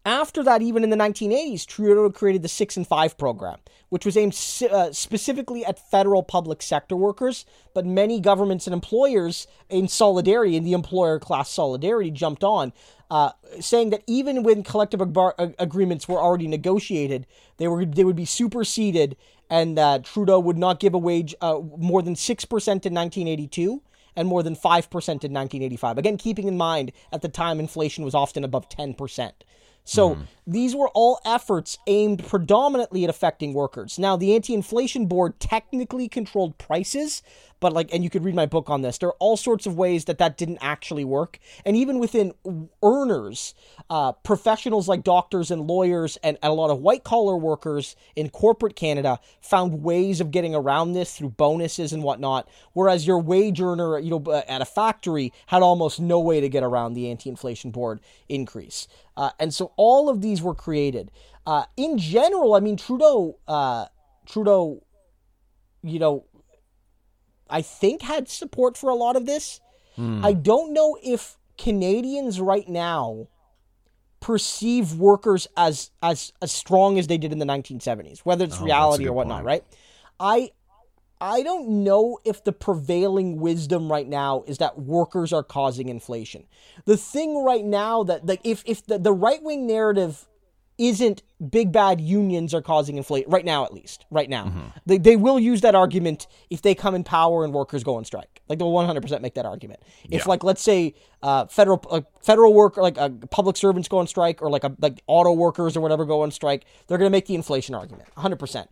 After that, even in the nineteen eighties, Trudeau created the Six and Five program, which was aimed uh, specifically at federal public sector workers. But many governments and employers in solidarity, in the employer class solidarity, jumped on, uh, saying that even when collective ag- agreements were already negotiated, they were they would be superseded, and uh, Trudeau would not give a wage uh, more than six percent in nineteen eighty-two. And more than five percent in nineteen eighty-five. Again, keeping in mind, at the time, inflation was often above ten percent. So mm. these were all efforts aimed predominantly at affecting workers. Now, the Anti-Inflation Board technically controlled prices, but like, and you could read my book on this, there are all sorts of ways that that didn't actually work. And even within earners, uh, professionals like doctors and lawyers and, and a lot of white-collar workers in corporate Canada found ways of getting around this through bonuses and whatnot, whereas your wage earner, you know, at a factory had almost no way to get around the Anti-Inflation Board increase. Uh, and so all of these were created. Uh, in general, I mean, Trudeau, uh, Trudeau, you know, I think had support for a lot of this. Mm. I don't know if Canadians right now perceive workers as as as strong as they did in the nineteen seventies, whether it's oh, reality or whatnot, point. Right? I I don't know if the prevailing wisdom right now is that workers are causing inflation. The thing right now that, like, if if the, the right-wing narrative isn't big bad unions are causing inflation, right now at least, right now. Mm-hmm. They they will use that argument if they come in power and workers go on strike. Like, they'll one hundred percent make that argument. If, yeah. like, let's say uh, federal uh, federal work, or like uh, public servants go on strike, or like a, like auto workers or whatever go on strike, they're going to make the inflation argument, one hundred percent.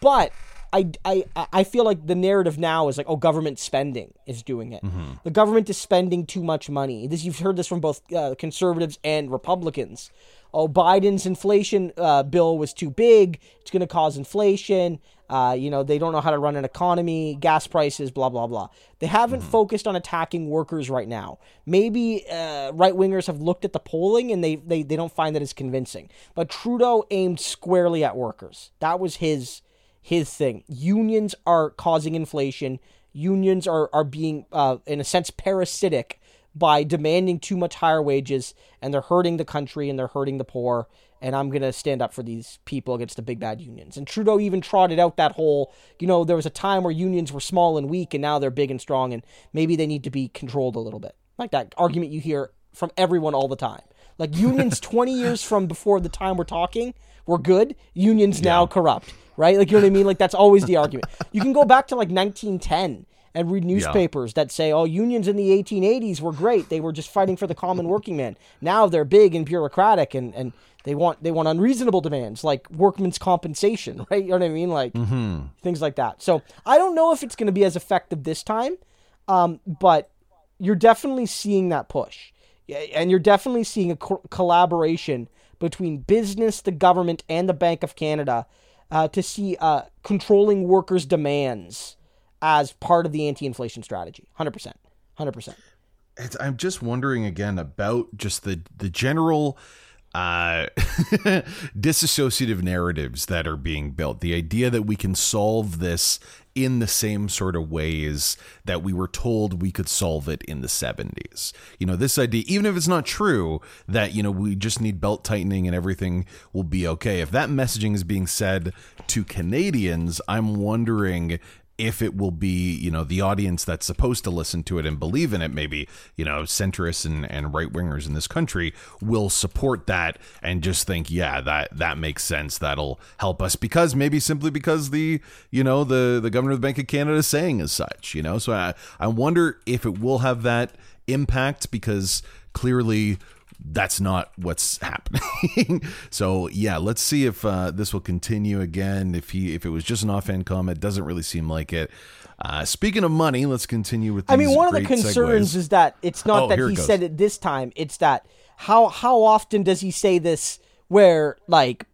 But I, I, I feel like the narrative now is like, oh, government spending is doing it. Mm-hmm. The government is spending too much money. This, you've heard this from both uh, conservatives and Republicans. Oh, Biden's inflation uh, bill was too big. It's going to cause inflation. Uh, you know, they don't know how to run an economy, gas prices, blah, blah, blah. They haven't mm-hmm. focused on attacking workers right now. Maybe uh, right-wingers have looked at the polling and they, they, they don't find that as convincing. But Trudeau aimed squarely at workers. That was his... his thing. Unions are causing inflation. Unions are, are being, uh, in a sense, parasitic by demanding too much higher wages, and they're hurting the country and they're hurting the poor. And I'm going to stand up for these people against the big bad unions. And Trudeau even trotted out that whole, you know, there was a time where unions were small and weak and now they're big and strong and maybe they need to be controlled a little bit. Like that argument you hear from everyone all the time. Like, unions twenty years from before the time we're talking were good. Unions yeah. now corrupt. Right? Like, you know what I mean? Like, that's always the argument. You can go back to, like, nineteen ten and read newspapers yeah. that say, oh, unions in the eighteen eighties were great. They were just fighting for the common working man. Now they're big and bureaucratic, and, and they want they want unreasonable demands, like workmen's compensation, right? You know what I mean? Like, mm-hmm. things like that. So I don't know if it's going to be as effective this time, um, but you're definitely seeing that push. And you're definitely seeing a co- collaboration between business, the government, and the Bank of Canada Uh, to see uh, controlling workers' demands as part of the anti-inflation strategy. one hundred percent. one hundred percent. It's, I'm just wondering again about just the, the general uh, disassociative narratives that are being built. The idea that we can solve this in the same sort of ways that we were told we could solve it in the seventies. You know, this idea, even if it's not true, that, you know, we just need belt tightening and everything will be okay. If that messaging is being said to Canadians, I'm wondering if it will be, you know, the audience that's supposed to listen to it and believe in it, maybe, you know, centrists and, and right wingers in this country will support that and just think, yeah, that that makes sense. That'll help us because maybe simply because the, you know, the, the governor of the Bank of Canada is saying as such, you know, so I, I wonder if it will have that impact because clearly that's not what's happening. So, yeah, let's see if uh, this will continue again. If he if it was just an offhand comment, doesn't really seem like it. Uh, speaking of money, let's continue with these. I mean, one of the concerns segues. Is that it's not oh, that he it said it this time. It's that how how often does he say this where, like,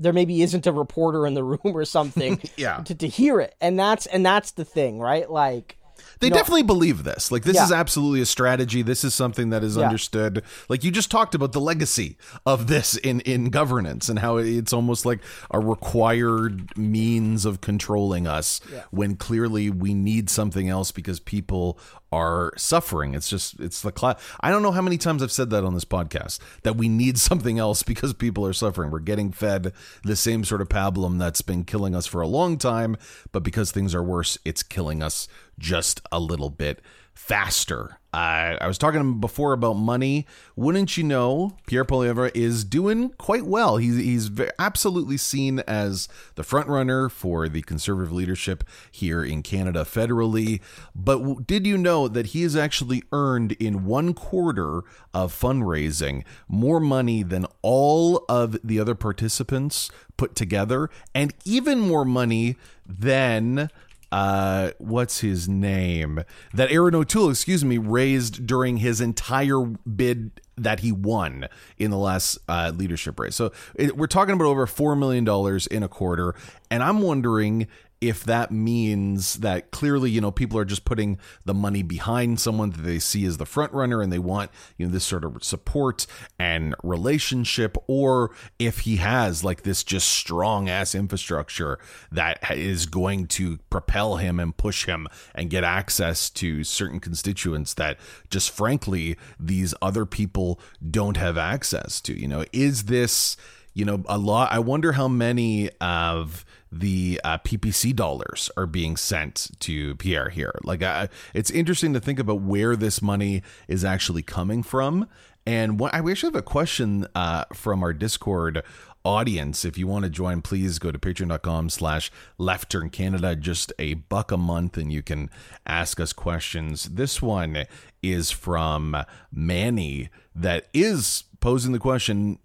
there maybe isn't a reporter in the room or something yeah. to, to hear it. And that's and that's the thing, right? Like, they no. definitely believe this. Like, this yeah. is absolutely a strategy. This is something that is yeah. understood. Like, you just talked about the legacy of this in, in governance and how it's almost like a required means of controlling us yeah. when clearly we need something else because people are suffering. It's just, it's the class. I don't know how many times I've said that on this podcast, that we need something else because people are suffering. We're getting fed the same sort of pablum that's been killing us for a long time, but because things are worse, it's killing us just a little bit faster. I, I was talking before about money. Wouldn't you know, Pierre Poilievre is doing quite well. He's, he's absolutely seen as the front runner for the Conservative leadership here in Canada federally. But w- did you know that he has actually earned in one quarter of fundraising more money than all of the other participants put together, and even more money than... Uh, what's his name? That Erin O'Toole, excuse me, raised during his entire bid that he won in the last uh, leadership race. So it, we're talking about over four million dollars in a quarter. And I'm wondering if that means that clearly, you know, people are just putting the money behind someone that they see as the front runner and they want, you know, this sort of support and relationship, or if he has like this just strong ass infrastructure that is going to propel him and push him and get access to certain constituents that just frankly, these other people don't have access to. You know, is this, you know, a lot. I wonder how many of the uh, P P C dollars are being sent to Pierre here. Like, I, it's interesting to think about where this money is actually coming from. And what, I actually have a question uh, from our Discord audience. If you want to join, please go to patreon.com slash Left Turn Canada, just a buck a month, and you can ask us questions. This one is from Manny that is posing the question,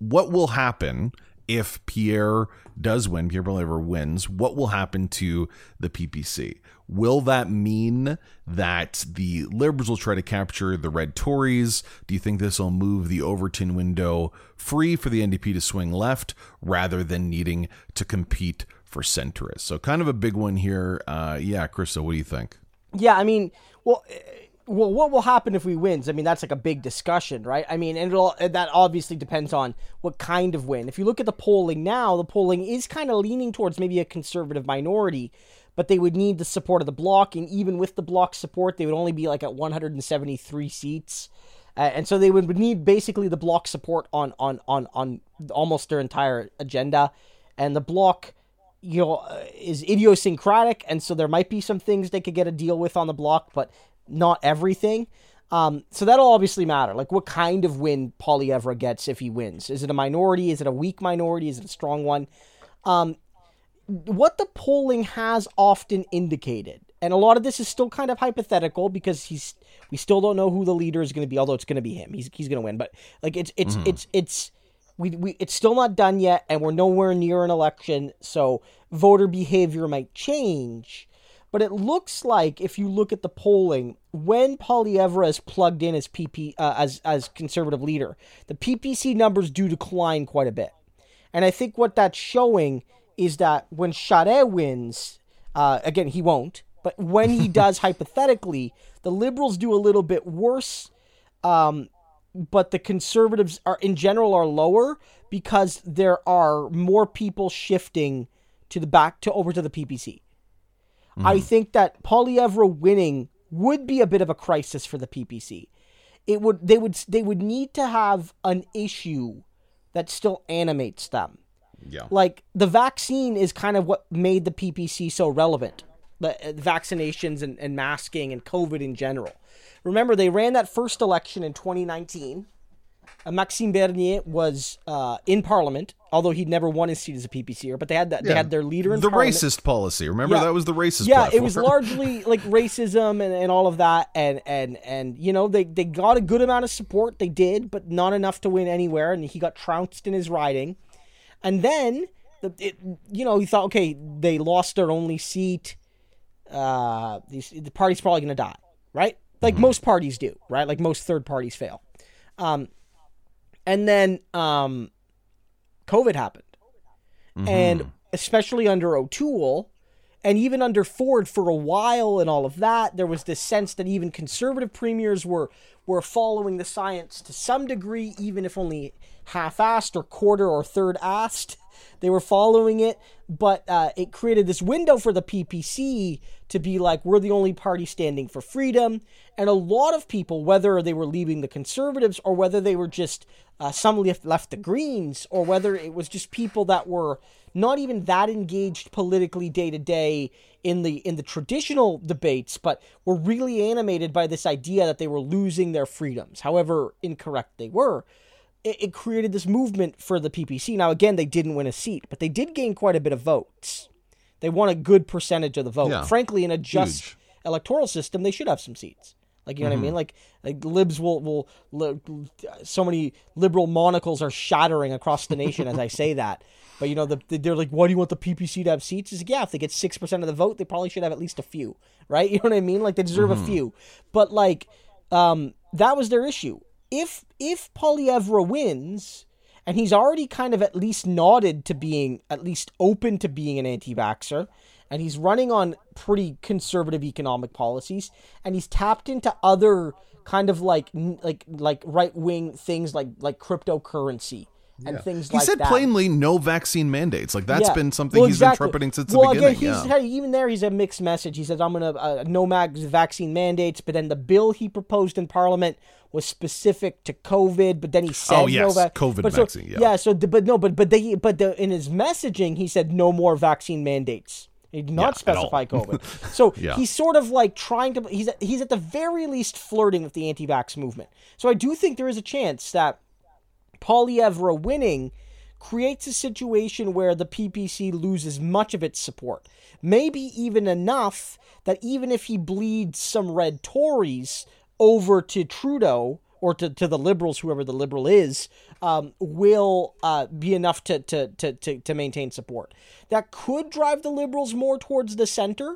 what will happen if Pierre does win, Pierre Poilievre wins, what will happen to the P P C? Will that mean that the Liberals will try to capture the Red Tories? Do you think this will move the Overton window free for the N D P to swing left rather than needing to compete for centrists? So kind of a big one here. Uh, yeah, Christo, what do you think? Yeah, I mean, well... Well, what will happen if we wins? I mean, that's like a big discussion, right? I mean, and it'll, that obviously depends on what kind of win. If you look at the polling now, the polling is kind of leaning towards maybe a conservative minority, but they would need the support of the bloc, and even with the bloc's support, they would only be like at one hundred seventy-three seats. Uh, and so they would need basically the bloc's support on, on, on, on almost their entire agenda. And the bloc, you know, is idiosyncratic, and so there might be some things they could get a deal with on the bloc, but... not everything. Um, so that'll obviously matter. Like, what kind of win Poilievre gets if he wins? Is it a minority? Is it a weak minority? Is it a strong one? Um, what the polling has often indicated, and a lot of this is still kind of hypothetical because he's we still don't know who the leader is going to be. Although it's going to be him. He's he's going to win. But like it's it's mm. it's it's we we it's still not done yet, and we're nowhere near an election. So voter behavior might change. But it looks like, if you look at the polling, when Poilievre is plugged in as P P uh, as as conservative leader, the P P C numbers do decline quite a bit. And I think what that's showing is that when Charest wins, uh, again, he won't, but when he does, hypothetically, the Liberals do a little bit worse, um, but the Conservatives are in general are lower because there are more people shifting to the back to over to the P P C. I think that Poilievre winning would be a bit of a crisis for the P P C. It would they would they would need to have an issue that still animates them. Yeah, like the vaccine is kind of what made the P P C so relevant. The uh, vaccinations and, and masking and COVID in general. Remember, they ran that first election in twenty nineteen. Uh, Maxime Bernier was uh, in Parliament, although he'd never won his seat as a P P C er, but they had that yeah. they had their leader in the Parliament. Racist policy. Remember yeah. that was the racist. Yeah, platform. It was largely like racism and, and all of that, and and and you know they, they got a good amount of support. They did, but not enough to win anywhere, and he got trounced in his riding. And then it, you know, he thought, okay, they lost their only seat. Uh, the, the party's probably going to die, right? Like mm-hmm. most parties do, right? Like most third parties fail. Um. And then um, COVID happened. Mm-hmm. And especially under O'Toole, And even under Ford for a while and all of that, there was this sense that even conservative premiers were were following the science to some degree, even if only half-assed or quarter or third-assed. They were following it, but uh, it created this window for the P P C to be like, we're the only party standing for freedom. And a lot of people, whether they were leaving the Conservatives or whether they were just, uh, some left, left the Greens, or whether it was just people that were not even that engaged politically day to day in the in the traditional debates, but were really animated by this idea that they were losing their freedoms, however incorrect they were. It created this movement for the P P C. Now, again, they didn't win a seat, but they did gain quite a bit of votes. They won a good percentage of the vote. Yeah. Frankly, in a just Huge. electoral system, they should have some seats. Like, you know mm-hmm. what I mean? Like, like libs will, will, will, so many liberal monocles are shattering across the nation as I say that. But, you know, the, they're like, why do you want the P P C to have seats? It's like, yeah, if they get six percent of the vote, they probably should have at least a few, right? You know what I mean? Like, they deserve mm-hmm. a few. But, like, um, that was their issue. If if Poilievre wins, and he's already kind of at least nodded to being, at least open to being an anti-vaxxer, and he's running on pretty conservative economic policies, and he's tapped into other kind of like like like right-wing things like like cryptocurrency and yeah. things he like that. He said plainly no vaccine mandates. Like that's yeah. been something well, he's exactly. been trumpeting since well, the beginning. Again, he's, yeah. even there, he's a mixed message. He says, I'm going to uh, no mag- vaccine mandates, but then the bill he proposed in Parliament was specific to COVID, but then he said, "Oh yes, no va- COVID but vaccine." So, yeah. yeah, so but no, but but they but the, in his messaging, he said no more vaccine mandates. He did not yeah, specify COVID. So yeah. he's sort of like trying to. He's he's at the very least flirting with the anti-vax movement. So I do think there is a chance that Poilievre winning creates a situation where the P P C loses much of its support, maybe even enough that even if he bleeds some red Tories over to Trudeau or to, to the Liberals, whoever the Liberal is, um, will uh, be enough to, to, to, to, to maintain support. That could drive the Liberals more towards the center.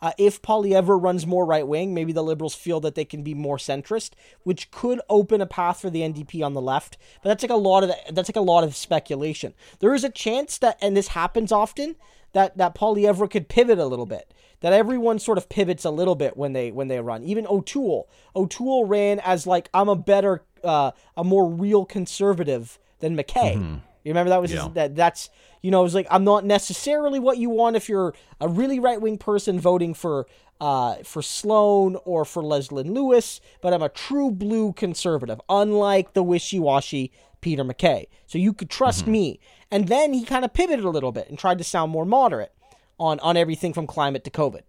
Uh, if Poilievre runs more right-wing, maybe the Liberals feel that they can be more centrist, which could open a path for the N D P on the left. But that's like a lot of that's like a lot of speculation. There is a chance that, and this happens often, that that Poilievre could pivot a little bit. That everyone sort of pivots a little bit when they when they run. Even O'Toole, O'Toole ran as like I'm a better, uh, a more real conservative than McKay. Mm-hmm. You remember that was yeah. his, that that's you know it was like I'm not necessarily what you want if you're a really right wing person voting for uh for Sloan or for Leslin Lewis, but I'm a true blue conservative, unlike the wishy washy Peter McKay. So you could trust mm-hmm. me. And then he kind of pivoted a little bit and tried to sound more moderate on on everything from climate to COVID,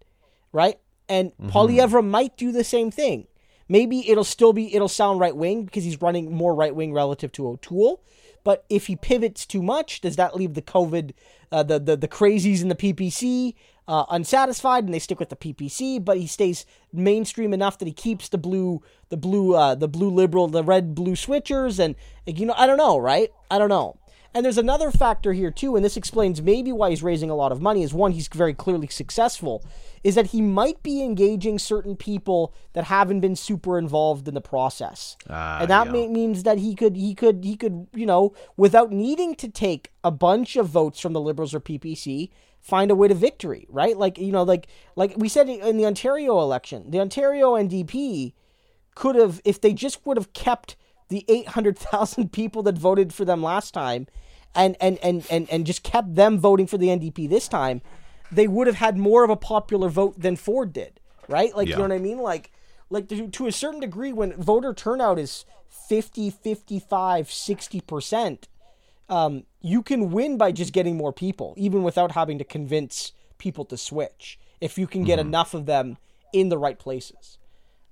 right? And mm-hmm. Poilievre might do the same thing. Maybe it'll still be it'll sound right wing because he's running more right wing relative to O'Toole. But if he pivots too much, does that leave the COVID, uh, the, the the crazies in the P P C uh, unsatisfied, and they stick with the P P C? But he stays mainstream enough that he keeps the blue, the blue, uh, the blue liberal, the red blue switchers, and you know, I don't know, right? I don't know. And there's another factor here too, and this explains maybe why he's raising a lot of money. Is one, he's very clearly successful, is that he might be engaging certain people that haven't been super involved in the process, uh, and that yeah. may, means that he could, he could, he could, you know, without needing to take a bunch of votes from the Liberals or P P C, find a way to victory, right? Like you know, like like we said in the Ontario election, the Ontario N D P could have, if they just would have kept the eight hundred thousand people that voted for them last time and, and, and, and, and just kept them voting for the N D P this time, they would have had more of a popular vote than Ford did, right? Like, yeah. you know what I mean? Like, like to, to a certain degree, when voter turnout is fifty, fifty-five, sixty percent, um, you can win by just getting more people, even without having to convince people to switch, if you can get mm-hmm. enough of them in the right places.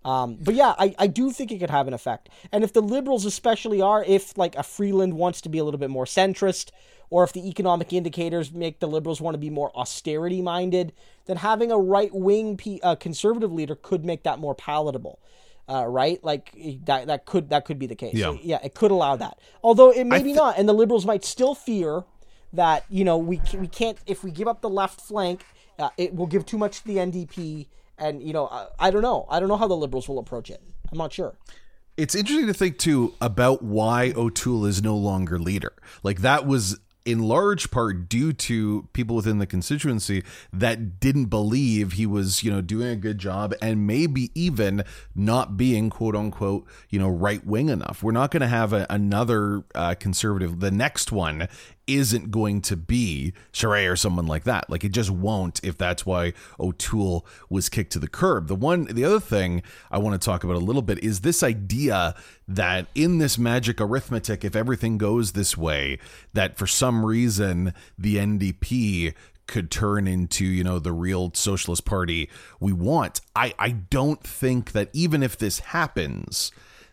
Um, but yeah, I, I do think it could have an effect. And if the Liberals especially are, if like a Freeland wants to be a little bit more centrist, or if the economic indicators make the Liberals want to be more austerity minded, then having a right wing P, uh, conservative leader could make that more palatable. Uh, right? Like that, that could, that could be the case. Yeah. So, yeah, it could allow that. Although it may be th- not. And the Liberals might still fear that, you know, we we can't, if we give up the left flank, uh, it will give too much to the N D P. And, you know, I, I don't know. I don't know how the Liberals will approach it. I'm not sure. It's interesting to think, too, about why O'Toole is no longer leader. Like, that was in large part due to people within the constituency that didn't believe he was, you know, doing a good job and maybe even not being, quote unquote, you know, right wing enough. We're not going to have a, another uh, conservative. The next one isn't going to be Charest or someone like that. Like, it just won't, if that's why O'Toole was kicked to the curb. The one, the other thing I want to talk about a little bit is this idea that in this magic arithmetic, if everything goes this way, that for some reason the N D P could turn into, you know, the real socialist party we want. I, I don't think that even if this happens,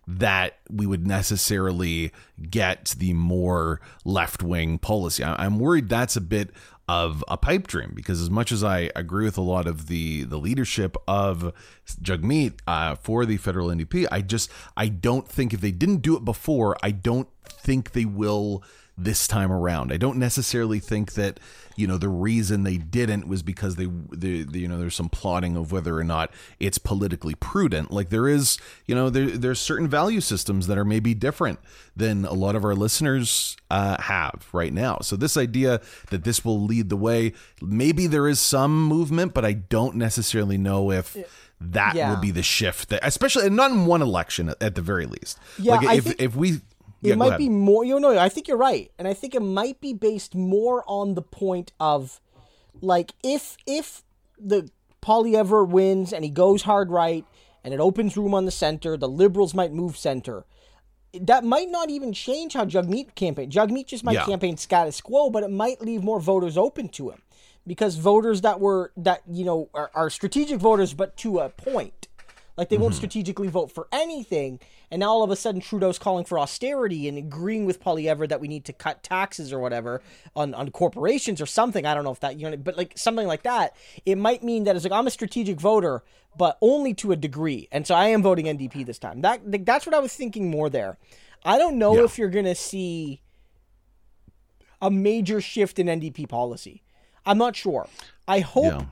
that we would necessarily get the more left-wing policy. I'm worried that's a bit of a pipe dream, because as much as I agree with a lot of the the leadership of Jagmeet uh, for the federal N D P, I just I don't think if they didn't do it before, I don't think they will this time around. I don't necessarily think that, you know, the reason they didn't was because they, they, they you know, there's some plotting of whether or not it's politically prudent. Like, there is, you know, there there's certain value systems that are maybe different than a lot of our listeners uh, have right now. So this idea that this will lead the way, maybe there is some movement, but I don't necessarily know if that yeah. will be the shift, that, especially and not in one election at the very least. Yeah, like, I if, think- if we... It yeah, might be more, you know, I think you're right. And I think it might be based more on the point of, like, if if the Poilievre wins and he goes hard right and it opens room on the center, the Liberals might move center. That might not even change how Jagmeet campaign. Jagmeet just might yeah. campaign status quo, but it might leave more voters open to him, because voters that were, that, you know, are, are strategic voters, but to a point. Like, they won't mm-hmm. strategically vote for anything, and now all of a sudden Trudeau's calling for austerity and agreeing with Poilievre that we need to cut taxes or whatever on, on corporations or something. I don't know if that, you know, but like something like that. It might mean that it's like, I'm a strategic voter, but only to a degree, and so I am voting N D P this time. That that's what I was thinking more there. I don't know yeah. if you're gonna see a major shift in N D P policy. I'm not sure. I hope yeah.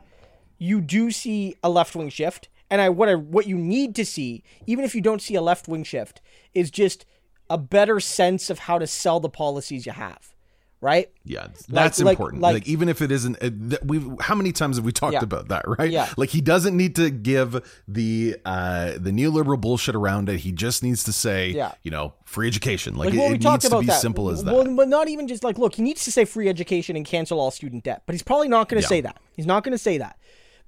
you do see a left-wing shift. And I what I what you need to see, even if you don't see a left-wing shift, is just a better sense of how to sell the policies you have, right? Yeah, that's like, important. Like, like even if it isn't, we how many times have we talked yeah. about that, right? Yeah. Like, he doesn't need to give the uh, the neoliberal bullshit around it. He just needs to say, yeah. you know, free education. Like, like it, it needs to be that. simple as well, that. But not even just like, look, he needs to say free education and cancel all student debt. But he's probably not going to yeah. say that. He's not going to say that.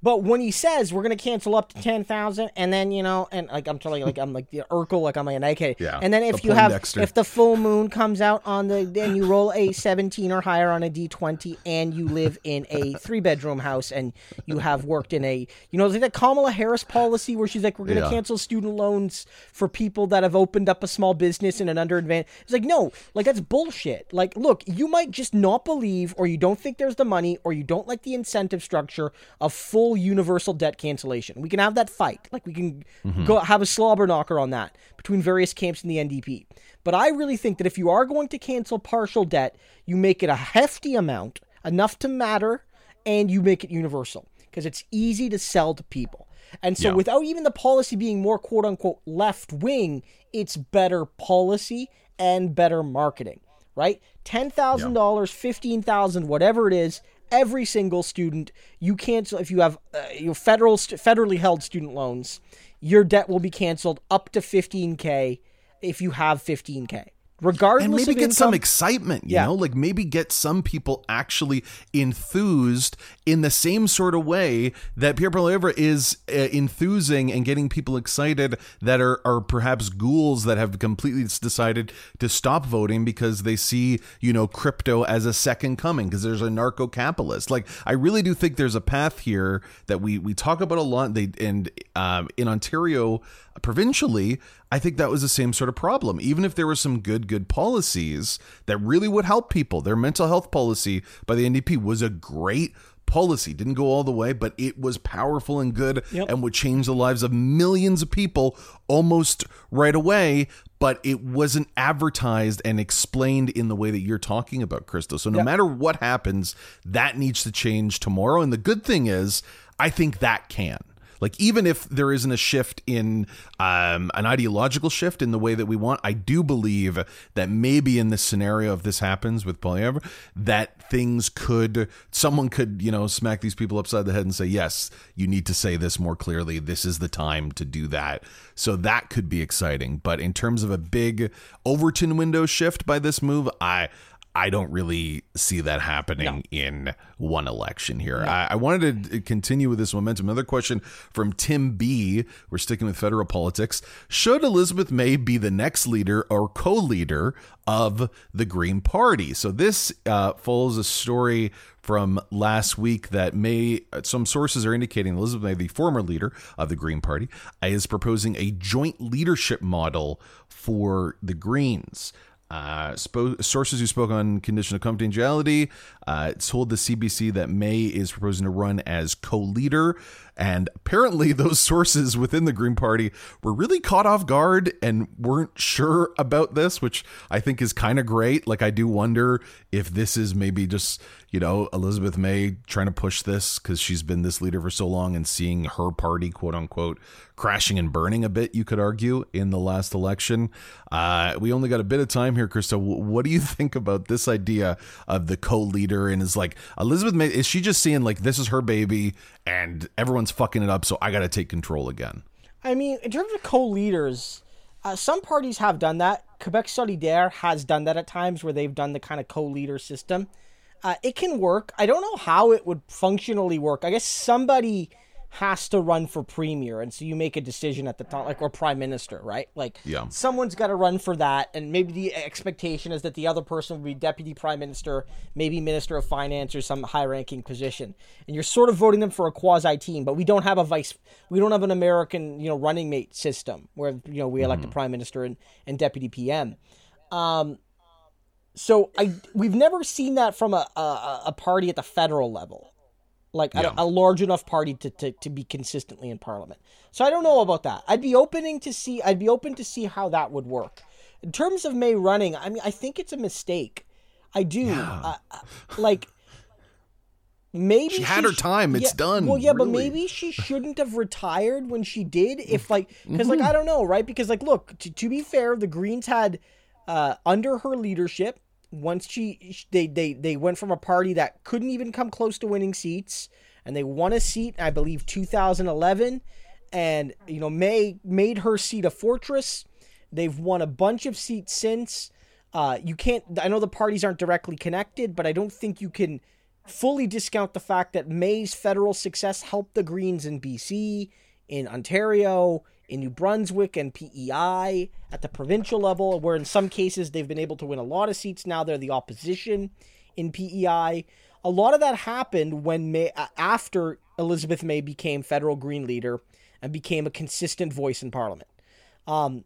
But when he says we're going to cancel up to ten thousand, and then, you know, and like I'm telling you, like I'm like the Urkel, like I'm like an A K. Yeah, and then if the you have, Dexter. if the full moon comes out on the, then you roll a seventeen or higher on a D twenty, and you live in a three bedroom house, and you have worked in a, you know, like that Kamala Harris policy where she's like, we're going to yeah. cancel student loans for people that have opened up a small business in an underadvantaged. It's like, no, like that's bullshit. Like, look, you might just not believe, or you don't think there's the money, or you don't like the incentive structure of full universal debt cancellation. We can have that fight. Like, we can mm-hmm. go have a slobber knocker on that between various camps in the N D P. But I really think that if you are going to cancel partial debt, you make it a hefty amount, enough to matter, and you make it universal, because it's easy to sell to people. And so yeah. without even the policy being more quote unquote left wing, it's better policy and better marketing, right? ten thousand dollars, yeah. fifteen thousand dollars, whatever it is, every single student, you cancel if you have uh, your federal st- federally held student loans, your debt will be canceled up to fifteen K if you have fifteen K. Regardless and maybe of get income, some excitement, you yeah. know, like maybe get some people actually enthused in the same sort of way that Pierre Poilievre is uh, enthusing and getting people excited that are, are perhaps ghouls that have completely decided to stop voting because they see, you know, crypto as a second coming because there's a narco capitalist. Like, I really do think there's a path here that we we talk about a lot. They and um, in Ontario provincially, I think that was the same sort of problem. Even if there were some good, good policies that really would help people, their mental health policy by the N D P was a great policy. Didn't go all the way, but it was powerful and good yep. and would change the lives of millions of people almost right away. But it wasn't advertised and explained in the way that you're talking about, Christo. So no yep. matter what happens, that needs to change tomorrow. And the good thing is, I think that can. Like, even if there isn't a shift in um, an ideological shift in the way that we want, I do believe that maybe in this scenario, if this happens with Poilievre, that things could, someone could, you know, smack these people upside the head and say, yes, you need to say this more clearly. This is the time to do that. So that could be exciting. But in terms of a big Overton window shift by this move, I I don't really see that happening no. in one election here. No. I, I wanted to continue with this momentum. Another question from Tim B. We're sticking with federal politics. Should Elizabeth May be the next leader or co-leader of the Green Party? So this uh, follows a story from last week that May, some sources are indicating Elizabeth May, the former leader of the Green Party, is proposing a joint leadership model for the Greens. Uh, spo- sources who spoke on condition of confidentiality uh, told the C B C that May is proposing to run as co-leader, and apparently those sources within the Green Party were really caught off guard and weren't sure about this, which I think is kind of great. Like, I do wonder if this is maybe just, you know, Elizabeth May trying to push this because she's been this leader for so long and seeing her party, quote unquote, crashing and burning a bit, you could argue, in the last election. Uh, we only got a bit of time here, Christo. What do you think about this idea of the co-leader? And is like Elizabeth May, is she just seeing like this is her baby and everyone's fucking it up, so I got to take control again? I mean, in terms of co-leaders, uh, some parties have done that. Quebec Solidaire has done that at times where they've done the kind of co-leader system. Uh, it can work. I don't know how it would functionally work. I guess somebody has to run for premier, and so you make a decision at the time, like, or prime minister, right? Like, yeah. Someone's got to run for that, and maybe the expectation is that the other person will be deputy prime minister, maybe minister of finance or some high-ranking position, and you're sort of voting them for a quasi-team. But we don't have a vice, we don't have an American, you know, running mate system where, you know, we elect mm-hmm. a prime minister and, and deputy P M. Um, so I we've never seen that from a a, a party at the federal level. Like yeah. a, a large enough party to, to, to be consistently in parliament. So I don't know about that. I'd be opening to see. I'd be open to see how that would work. In terms of May running, I mean, I think it's a mistake. I do. Yeah. Uh, like maybe she had she, her time. It's yeah, done. Well, yeah, really. But maybe she shouldn't have retired when she did. If like, because mm-hmm. like I don't know, right? Because like, look, to, to be fair, the Greens had uh, under her leadership. Once she, they, they, they went from a party that couldn't even come close to winning seats, and they won a seat, I believe, two thousand eleven, and you know May made her seat a fortress. They've won a bunch of seats since. Uh, you can't. I know the parties aren't directly connected, but I don't think you can fully discount the fact that May's federal success helped the Greens in B C, in Ontario, in New Brunswick and P E I at the provincial level, where in some cases they've been able to win a lot of seats. Now they're the opposition in P E I. A lot of that happened when May, after Elizabeth May became federal Green leader and became a consistent voice in Parliament. Um,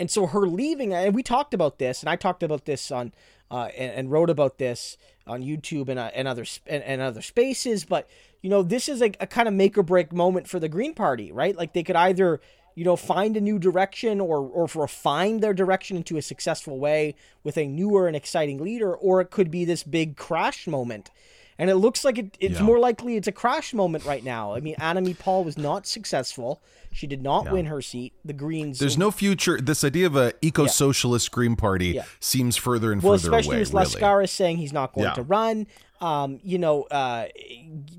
and so her leaving, and we talked about this, and I talked about this on uh, and, and wrote about this on YouTube and uh, and other and, and other spaces, but. You know, this is a, a kind of make or break moment for the Green Party, right? Like they could either, you know, find a new direction or or refine their direction into a successful way with a newer and exciting leader, or it could be this big crash moment. And it looks like it, it's yeah. more likely it's a crash moment right now. I mean, Annamie Paul was not successful. She did not yeah. win her seat. The Greens. There's no future. This idea of an eco-socialist yeah. Green Party yeah. seems further and well, further away. Well, especially with Lascaris really. saying he's not going yeah. to run. Um, you know, uh,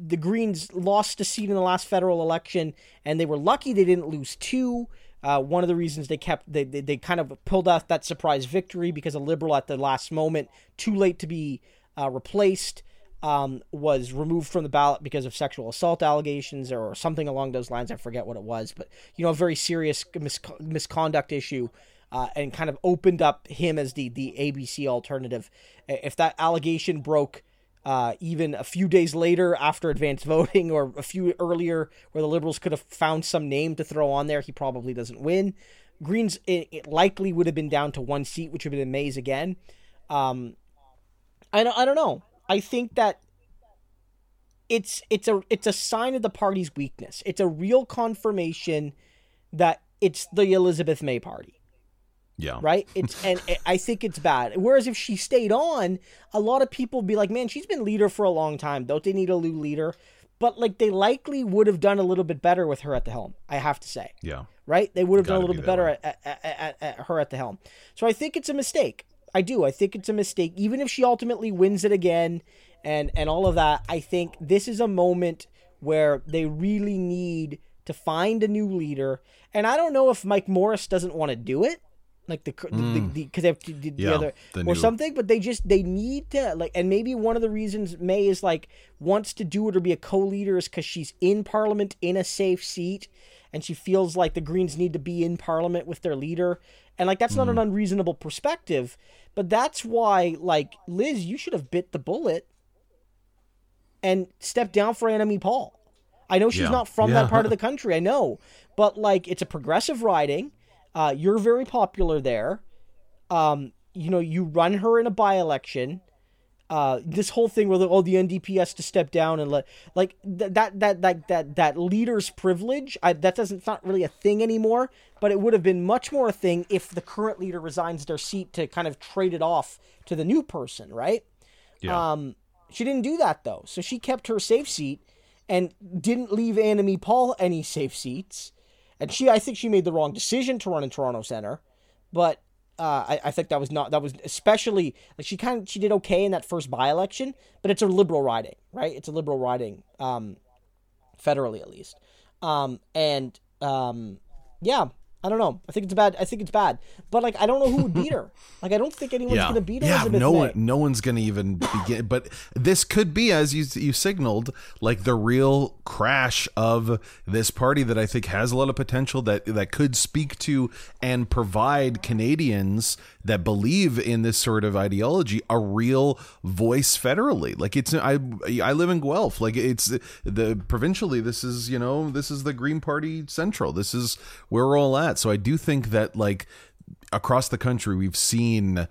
the Greens lost a seat in the last federal election, and they were lucky they didn't lose two. Uh, one of the reasons they kept they, they they kind of pulled off that surprise victory because a Liberal at the last moment, too late to be uh, replaced. Um, was removed from the ballot because of sexual assault allegations or something along those lines. I forget what it was, but, you know, a very serious mis- misconduct issue uh, and kind of opened up him as the, the A B C alternative. If that allegation broke uh, even a few days later after advanced voting or a few earlier where the Liberals could have found some name to throw on there, he probably doesn't win. Greens it, it likely would have been down to one seat, which would have been May's again. Um, I don't, I don't know. I think that it's it's a it's a sign of the party's weakness. It's a real confirmation that it's the Elizabeth May party. Yeah. Right? It's and I think it's bad. Whereas if she stayed on, a lot of people would be like, man, she's been leader for a long time. Don't they need a new leader? But, like, they likely would have done a little bit better with her at the helm, I have to say. Yeah. Right? They would have done a little bit better at, at, at, at her at the helm. So I think it's a mistake. I do. I think it's a mistake. Even if she ultimately wins it again and, and all of that, I think this is a moment where they really need to find a new leader. And I don't know if Mike Morris doesn't want to do it. Like the because the, mm. the, they have to, the, yeah, the other the or new. something, but they just they need to like, and maybe one of the reasons May is like wants to do it or be a co-leader is because she's in Parliament in a safe seat, and she feels like the Greens need to be in Parliament with their leader, and like that's not mm. an unreasonable perspective, but that's why like Liz, you should have bit the bullet and stepped down for Annamie Paul. I know she's yeah. not from yeah. that part of the country, I know, but like it's a progressive riding. Uh, you're very popular there. Um, you know, you run her in a by-election. Uh, this whole thing where the, oh, the N D P has to step down and let like th- that that that that that leader's privilege. I, that doesn't it's not really a thing anymore. But it would have been much more a thing if the current leader resigns their seat to kind of trade it off to the new person, right? Yeah. Um, she didn't do that though, so she kept her safe seat and didn't leave Annamie Paul any safe seats. And she, I think she made the wrong decision to run in Toronto Centre, but uh, I, I think that was not, that was especially, like she kind of, she did okay in that first by-election, but it's a liberal riding, right? It's a liberal riding, um, federally at least. Um, and um, yeah, I don't know. I think it's bad. I think it's bad, but like, I don't know who would beat her. Like, I don't think anyone's yeah. going to beat yeah, Elizabeth no May. One, no one's going to even begin, but this could be, as you you signaled, like the real crash of this party that I think has a lot of potential that, that could speak to and provide Canadians that believe in this sort of ideology, a real voice federally. Like it's, I, I live in Guelph. Like it's the provincially, this is, you know, this is the Green Party Central. This is where we're all at. So I do think that like across the country, we've seen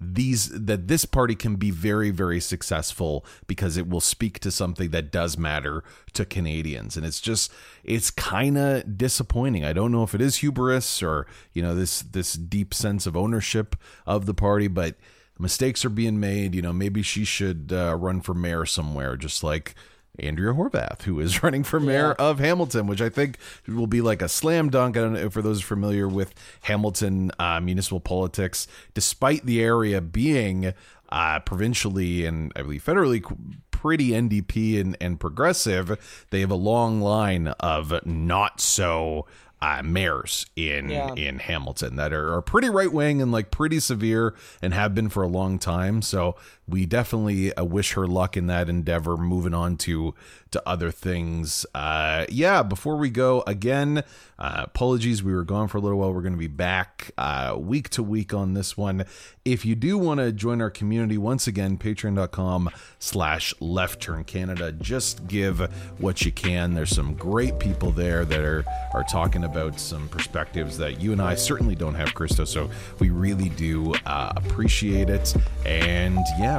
these that this party can be very, very successful because it will speak to something that does matter to Canadians. And it's just it's kind of disappointing. I don't know if it is hubris or, you know, this this deep sense of ownership of the party, but mistakes are being made. You know, maybe she should uh, run for mayor somewhere, just like Andrea Horvath, who is running for mayor yeah. of Hamilton, which I think will be like a slam dunk. I don't know for those familiar with Hamilton uh, municipal politics, despite the area being uh, provincially and I believe federally pretty N D P and, and progressive, they have a long line of not so uh, mayors in yeah. in Hamilton that are, are pretty right wing and like pretty severe and have been for a long time. So we definitely uh, wish her luck in that endeavor. Moving on to to other things. Uh, yeah, before we go again, uh, apologies. We were gone for a little while. We're going to be back uh, week to week on this one. If you do want to join our community, once again, patreon.com slash left turn Canada. Just give what you can. There's some great people there that are, are talking about some perspectives that you and I certainly don't have, Christo. So we really do uh, appreciate it. And yeah,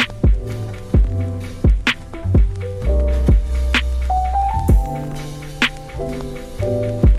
Thank you.